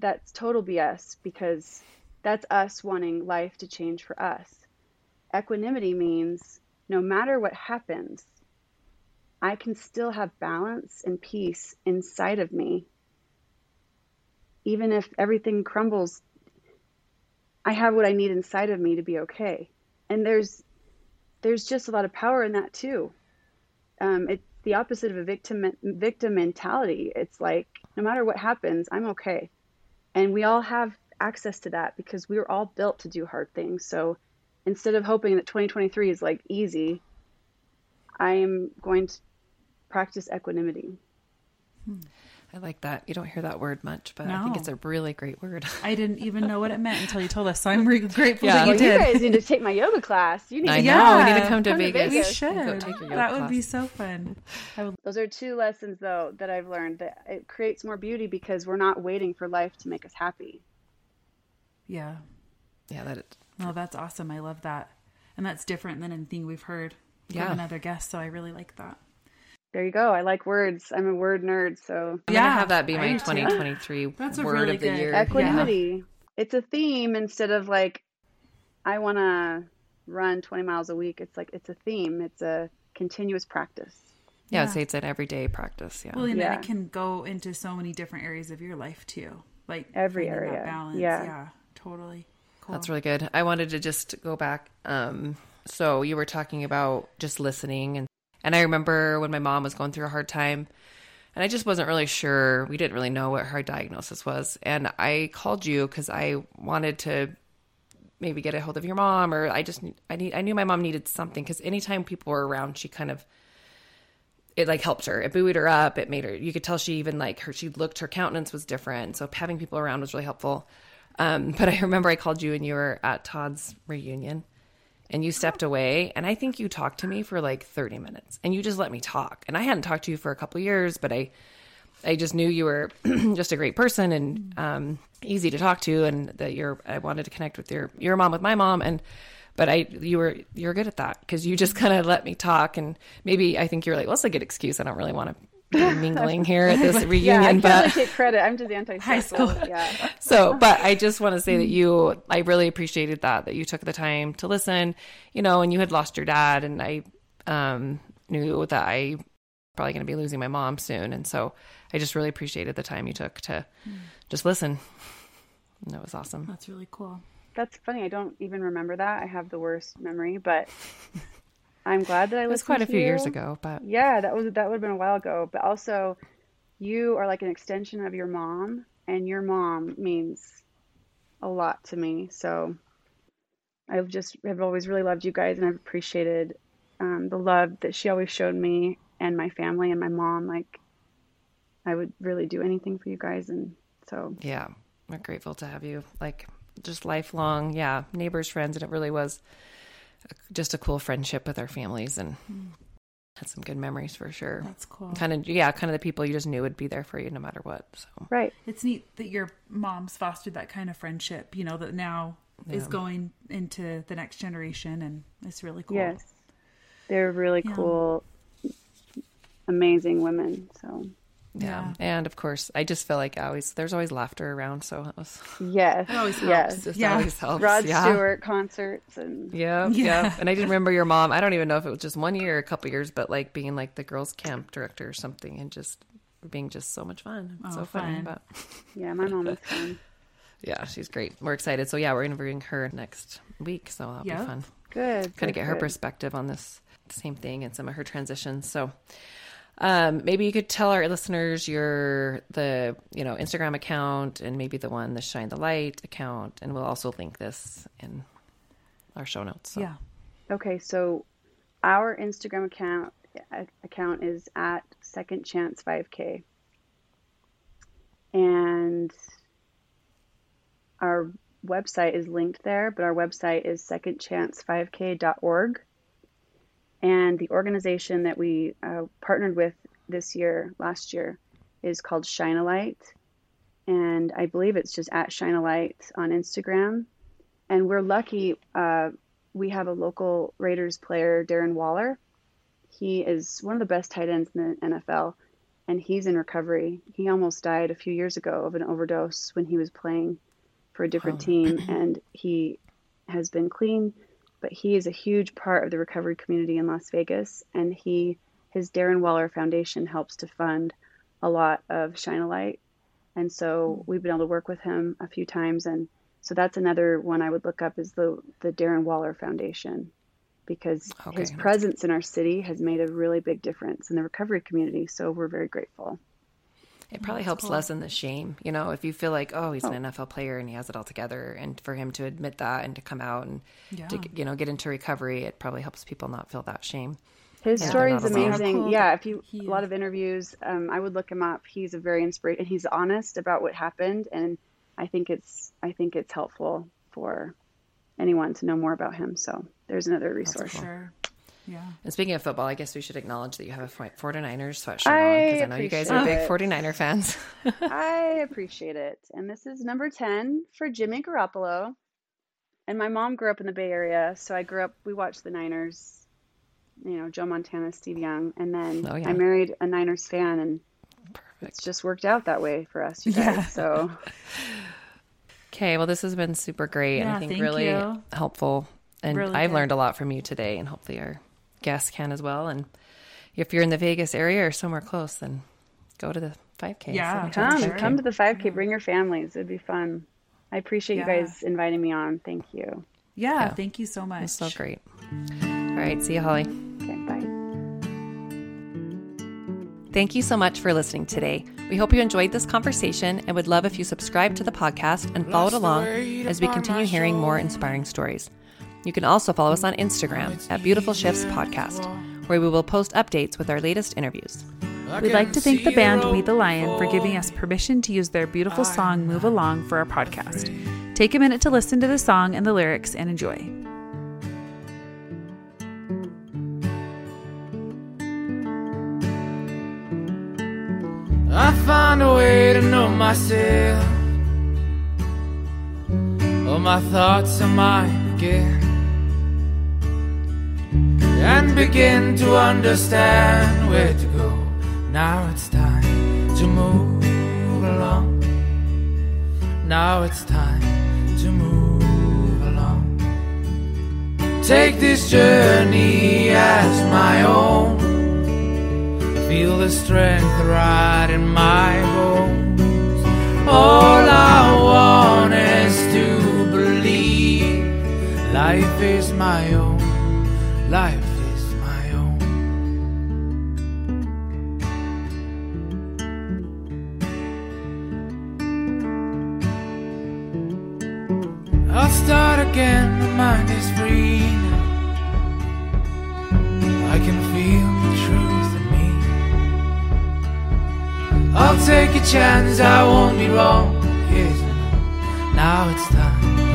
that's total BS, because that's us wanting life to change for us. Equanimity means no matter what happens, I can still have balance and peace inside of me. Even if everything crumbles, I have what I need inside of me to be okay. And there's just a lot of power in that too. It's the opposite of a victim mentality. It's like, no matter what happens, I'm okay. And we all have access to that because we were all built to do hard things. So instead of hoping that 2023 is like easy, I am going to practice equanimity. I like that. You don't hear that word much, but no. I think it's a really great word. I didn't even know what it meant until you told us. So I'm really grateful that you did. You guys need to take my yoga class. You need I know. We need to come to Vegas. We should. That would be so fun. Those are two lessons, though, that I've learned, that it creates more beauty because we're not waiting for life to make us happy. Yeah. Yeah. No, that's awesome. I love that. And that's different than anything we've heard from another guest. So I really like that. There you go. I like words. I'm a word nerd. So I'm going to have that be my 2023 word of the year. Equanimity. Yeah. It's a theme instead of like, I want to run 20 miles a week. It's like, it's a theme. It's a continuous practice. Yeah. So it's an everyday practice. Yeah. Well, and then it can go into so many different areas of your life too. Like every area. Balance. Yeah. Yeah. Totally. Cool. That's really good. I wanted to just go back. So you were talking about just listening and I remember when my mom was going through a hard time and I just wasn't really sure. We didn't really know what her diagnosis was. And I called you because I wanted to maybe get a hold of your mom, or I knew my mom needed something, because anytime people were around, she kind of, it like helped her. It buoyed her up. It made her, you could tell she even like her, she looked, her countenance was different. So having people around was really helpful. But I remember I called you and you were at Todd's reunion. And you stepped away, and I think you talked to me for like 30 minutes, and you just let me talk. And I hadn't talked to you for a couple of years, but I just knew you were just a great person and easy to talk to, and that I wanted to connect with your mom with my mom, but you're good at that because you just kind of let me talk. And maybe I think you're like, well, it's a good excuse. I don't really want to mingling here at this reunion. I can't really take credit. I'm just anti-social. Yeah. So, but I just want to say that I really appreciated that you took the time to listen, and you had lost your dad, and I knew that I probably going to be losing my mom soon. And so I just really appreciated the time you took to just listen. And that was awesome. That's really cool. That's funny. I don't even remember that. I have the worst memory, but I'm glad that I listened to you. It was quite a few years ago, but yeah, that would have been a while ago. But also, you are like an extension of your mom, and your mom means a lot to me. So I've just have always really loved you guys, and I've appreciated the love that she always showed me and my family and my mom. Like, I would really do anything for you guys, and so yeah, we're grateful to have you. Like, just lifelong, neighbors, friends, and it really was just a cool friendship with our families, and had some good memories for sure. That's cool. Kind of the people you just knew would be there for you no matter what. So right. It's neat that your mom's fostered that kind of friendship, that now is going into the next generation, and it's really cool. Yes. They're really cool, amazing women. So yeah. And of course, I just feel like there's always laughter around. So that was, it always helps. Yes. It always helps. Rod Stewart concerts. And yeah. And I just remember your mom, I don't even know if it was just one year or a couple years, but like being like the girls camp director or something, and just being so much fun. It's so funny. But yeah, my mom was fun. Yeah, she's great. We're excited. So yeah, we're interviewing her next week, so that'll be fun. Good. Kind of get her perspective on this same thing and some of her transitions. So maybe you could tell our listeners the Instagram account and maybe the one, the Shine the Light account, and we'll also link this in our show notes. So. Yeah. Okay. So our Instagram account is at Second Chance 5K, and our website is linked there, but our website is secondchance5k.org. And the organization that we partnered with last year, is called Shine a Light. And I believe it's just at Shine a Light on Instagram. And we're lucky. We have a local Raiders player, Darren Waller. He is one of the best tight ends in the NFL, and he's in recovery. He almost died a few years ago of an overdose when he was playing for a different team, and he has been clean. But he is a huge part of the recovery community in Las Vegas, and his Darren Waller Foundation helps to fund a lot of Shine a Light. And so we've been able to work with him a few times. And so that's another one I would look up, is the Darren Waller Foundation, because his presence in our city has made a really big difference in the recovery community. So we're very grateful. It probably helps lessen the shame. You know, if you feel like, he's an NFL player and he has it all together, and for him to admit that and to come out and to, get into recovery, it probably helps people not feel that shame. His story is amazing. Cool. Yeah. A lot of interviews, I would look him up. He's a very inspiring, and he's honest about what happened. And I think it's helpful for anyone to know more about him. So there's another resource. Cool. Sure. Yeah. And speaking of football, I guess we should acknowledge that you have a 49ers sweatshirt on, because I know you guys are big 49er fans. I appreciate it. And this is number 10 for Jimmy Garoppolo. And my mom grew up in the Bay Area, so we watched the Niners, Joe Montana, Steve Young. And then I married a Niners fan, and it's just worked out that way for us, you guys. Yeah. So. Okay. Well, this has been super great, and I think really helpful. And really I've learned a lot from you today, and hopefully our guests can as well. And if you're in the Vegas area or somewhere close, then go to the 5K. Yeah, come to the 5K. Bring your families. It'd be fun. I appreciate you guys inviting me on. Thank you. Yeah, thank you so much. It's so great. All right, see you, Holly. Okay, bye. Thank you so much for listening today. We hope you enjoyed this conversation, and would love if you subscribed to the podcast and followed along as we continue hearing more inspiring stories. You can also follow us on Instagram at Beautiful Shifts Podcast, where we will post updates with our latest interviews. We'd like to thank the band We the Lion for giving us permission to use their beautiful song Move Along for our podcast. Take a minute to listen to the song and the lyrics and enjoy. I find a way to know myself. All my thoughts are mine again, and begin to understand where to go. Now it's time to move along. Now it's time to move along. Take this journey as my own. Feel the strength right in my bones. All I want is to believe life is my own. Life is my own. I'll start again, the mind is free now. I can feel the truth in me. I'll take a chance, I won't be wrong. Yes, now it's time